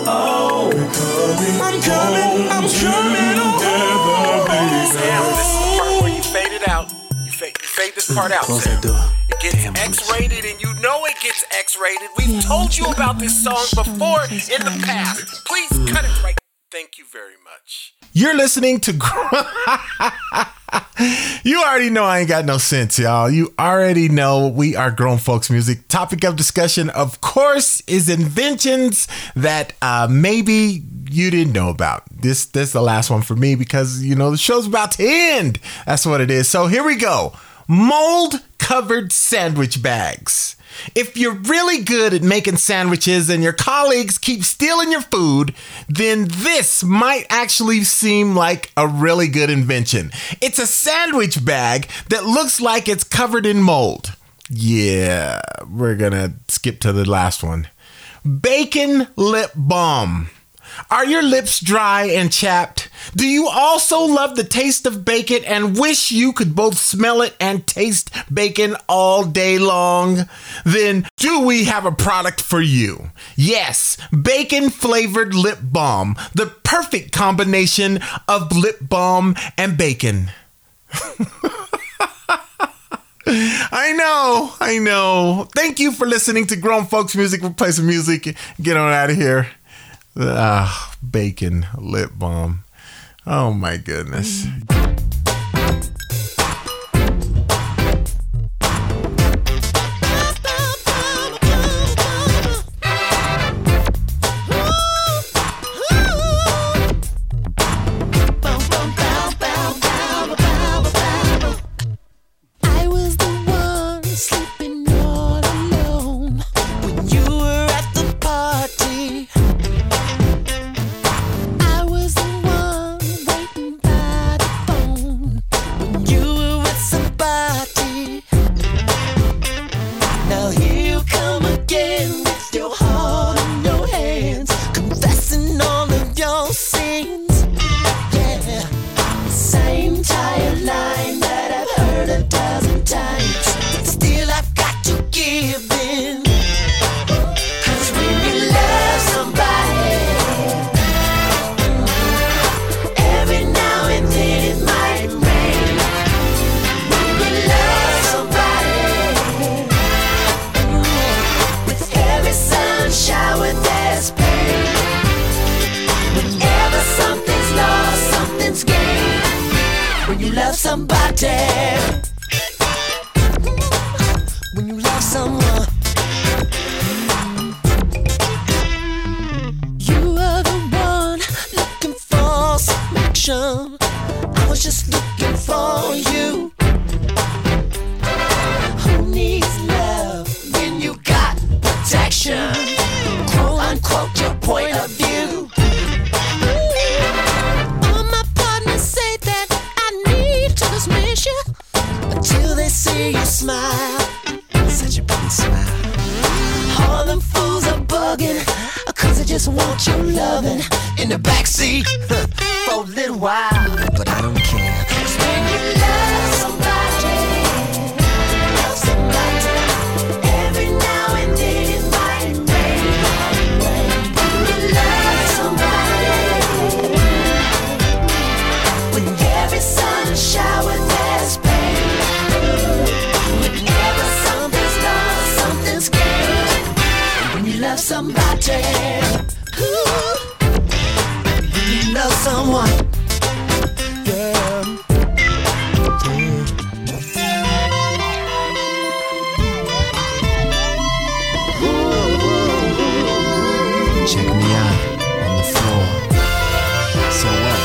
Oh, we're coming, I'm coming, I'm coming over, baby. Now, this is the part where you fade it out. You fade, you fade this part out, Sam. It gets Damn, X-rated, and you know it gets X-rated. We've told you about this song before in the past. Please cut it right. Thank you very much. You're listening to... You already know I ain't got no sense, y'all. You already know we are grown folks music. Topic of discussion, of course, is inventions that uh, maybe you didn't know about. This, this is the last one for me because, you know, the show's about to end. That's what it is. So here we go. Mold-covered sandwich bags. If you're really good at making sandwiches and your colleagues keep stealing your food, then this might actually seem like a really good invention. It's a sandwich bag that looks like it's covered in mold. Yeah, we're gonna skip to the last one. Bacon lip balm. Are your lips dry and chapped? Do you also love the taste of bacon and wish you could both smell it and taste bacon all day long? Then do we have a product for you? Yes, bacon flavored lip balm, the perfect combination of lip balm and bacon. I know, I know. Thank you for listening to Grown Folks Music. We'll play some music. Get on out of here. Ah, bacon lip balm. Oh my goodness. Mm. I was the one sleeping on. love somebody, when you love someone, you are the one looking for some action. I was just looking for you. Who needs love when you got protection? Quote unquote your point of view. See you smile, such a pretty smile. All them fools are bugging, cause I just want your loving in the backseat for a little while. But I don't care, cause when you love somebody, love somebody, every now and then it might rain. When you love somebody, when every sun showers, there's pain. Whenever something's lost, something's gained. When you love somebody, ooh, when you love someone, yeah. Ooh. Check me out on the floor. So what?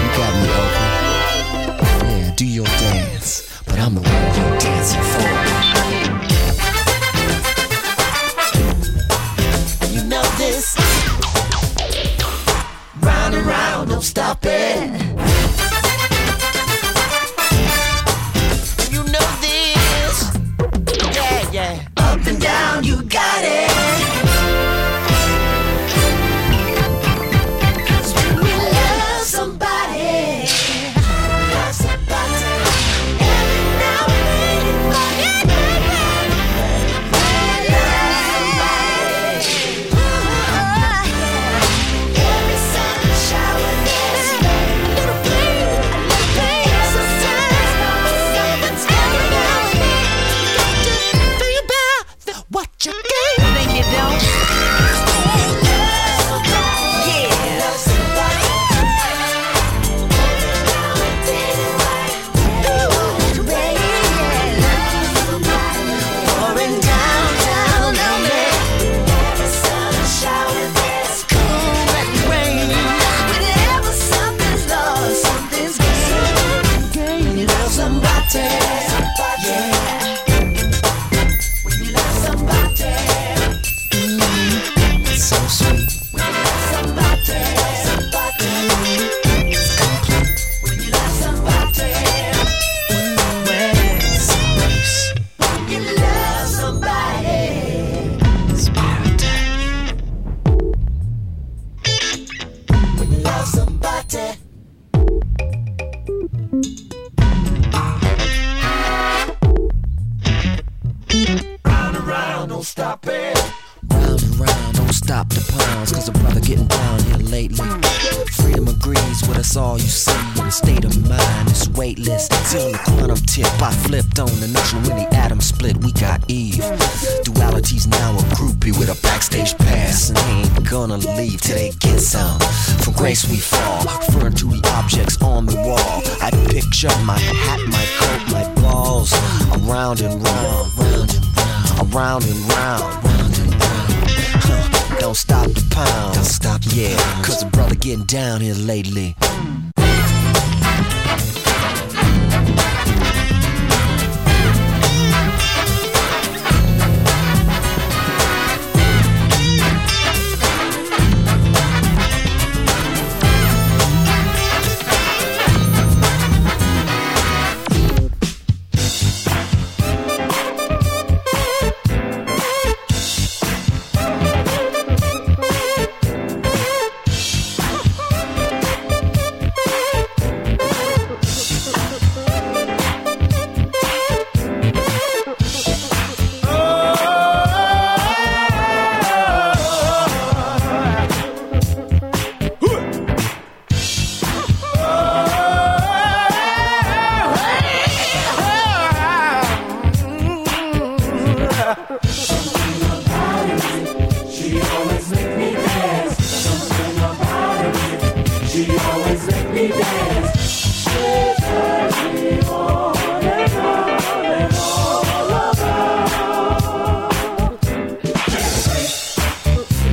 You got me open. Yeah, do your dance. But I'm the one you're dancing for. You know this. Round and round, don't stop it. You know this. Yeah, yeah. Up and down, you got it.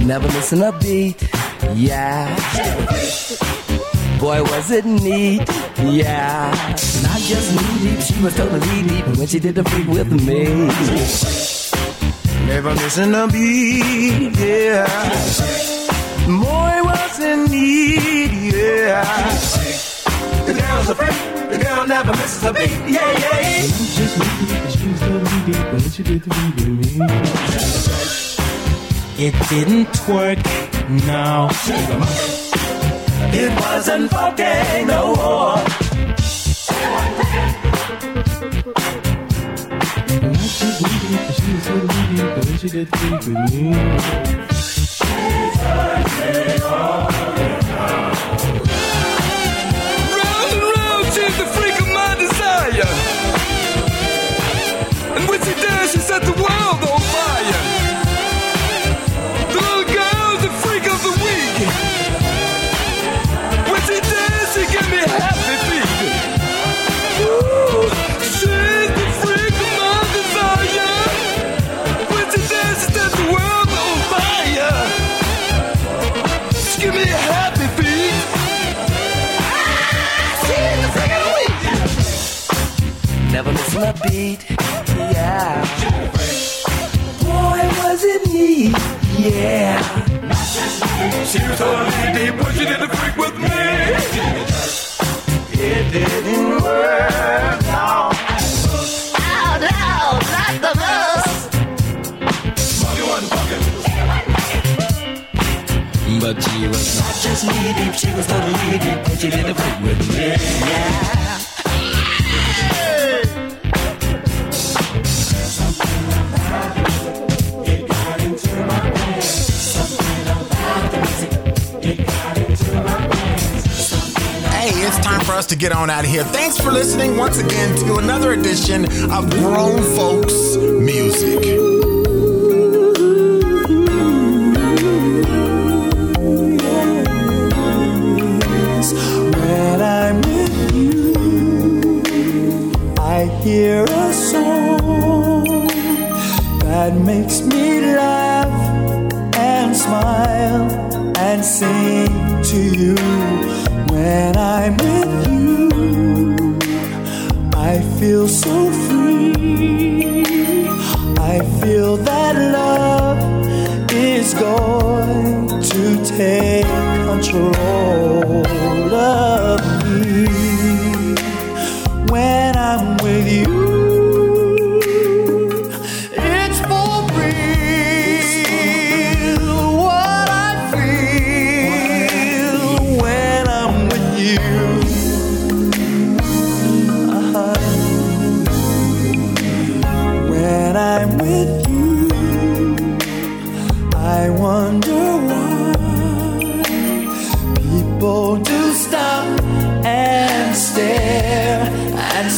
never missing a beat, yeah. Boy, was it neat, yeah. Not just knee deep, she was totally deep when she did the freak with me. Never missing a beat, yeah. Boy, was it neat, yeah. The girl's a freak, the girl never misses a beat, yeah, yeah, yeah. Just she did the beat with me. It didn't twerk, no. It wasn't fucking no more. She did the beat with me. She's fucking on the the freak of my desire. And when she does, she set the world on fire. The little girl's the freak of the week. When she does, she gives me happy feet. Ooh, she's the freak of my desire. When she does, she sets the world on fire. She gives me happy feet. Ah, she's the freak. Never missing a beat, yeah. Boy, was it neat, yeah. She was totally deep when she did the freak with me. It didn't work out. Out, out, not the most. She wasn't fucking. But she was not just knee deep, she was totally deep when she did the freak with me, yeah. It's time for us to get on out of here. Thanks for listening once again to another edition of Grown Folks Music. When I'm with you, I hear a song that makes me laugh and smile and sing to you. When I'm with you, I feel so free. I feel that love is going to take control of me. When I'm with you,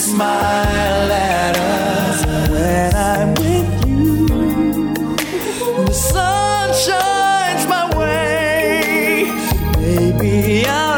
smile at us when I'm with you. The sun shines my way, baby. I'm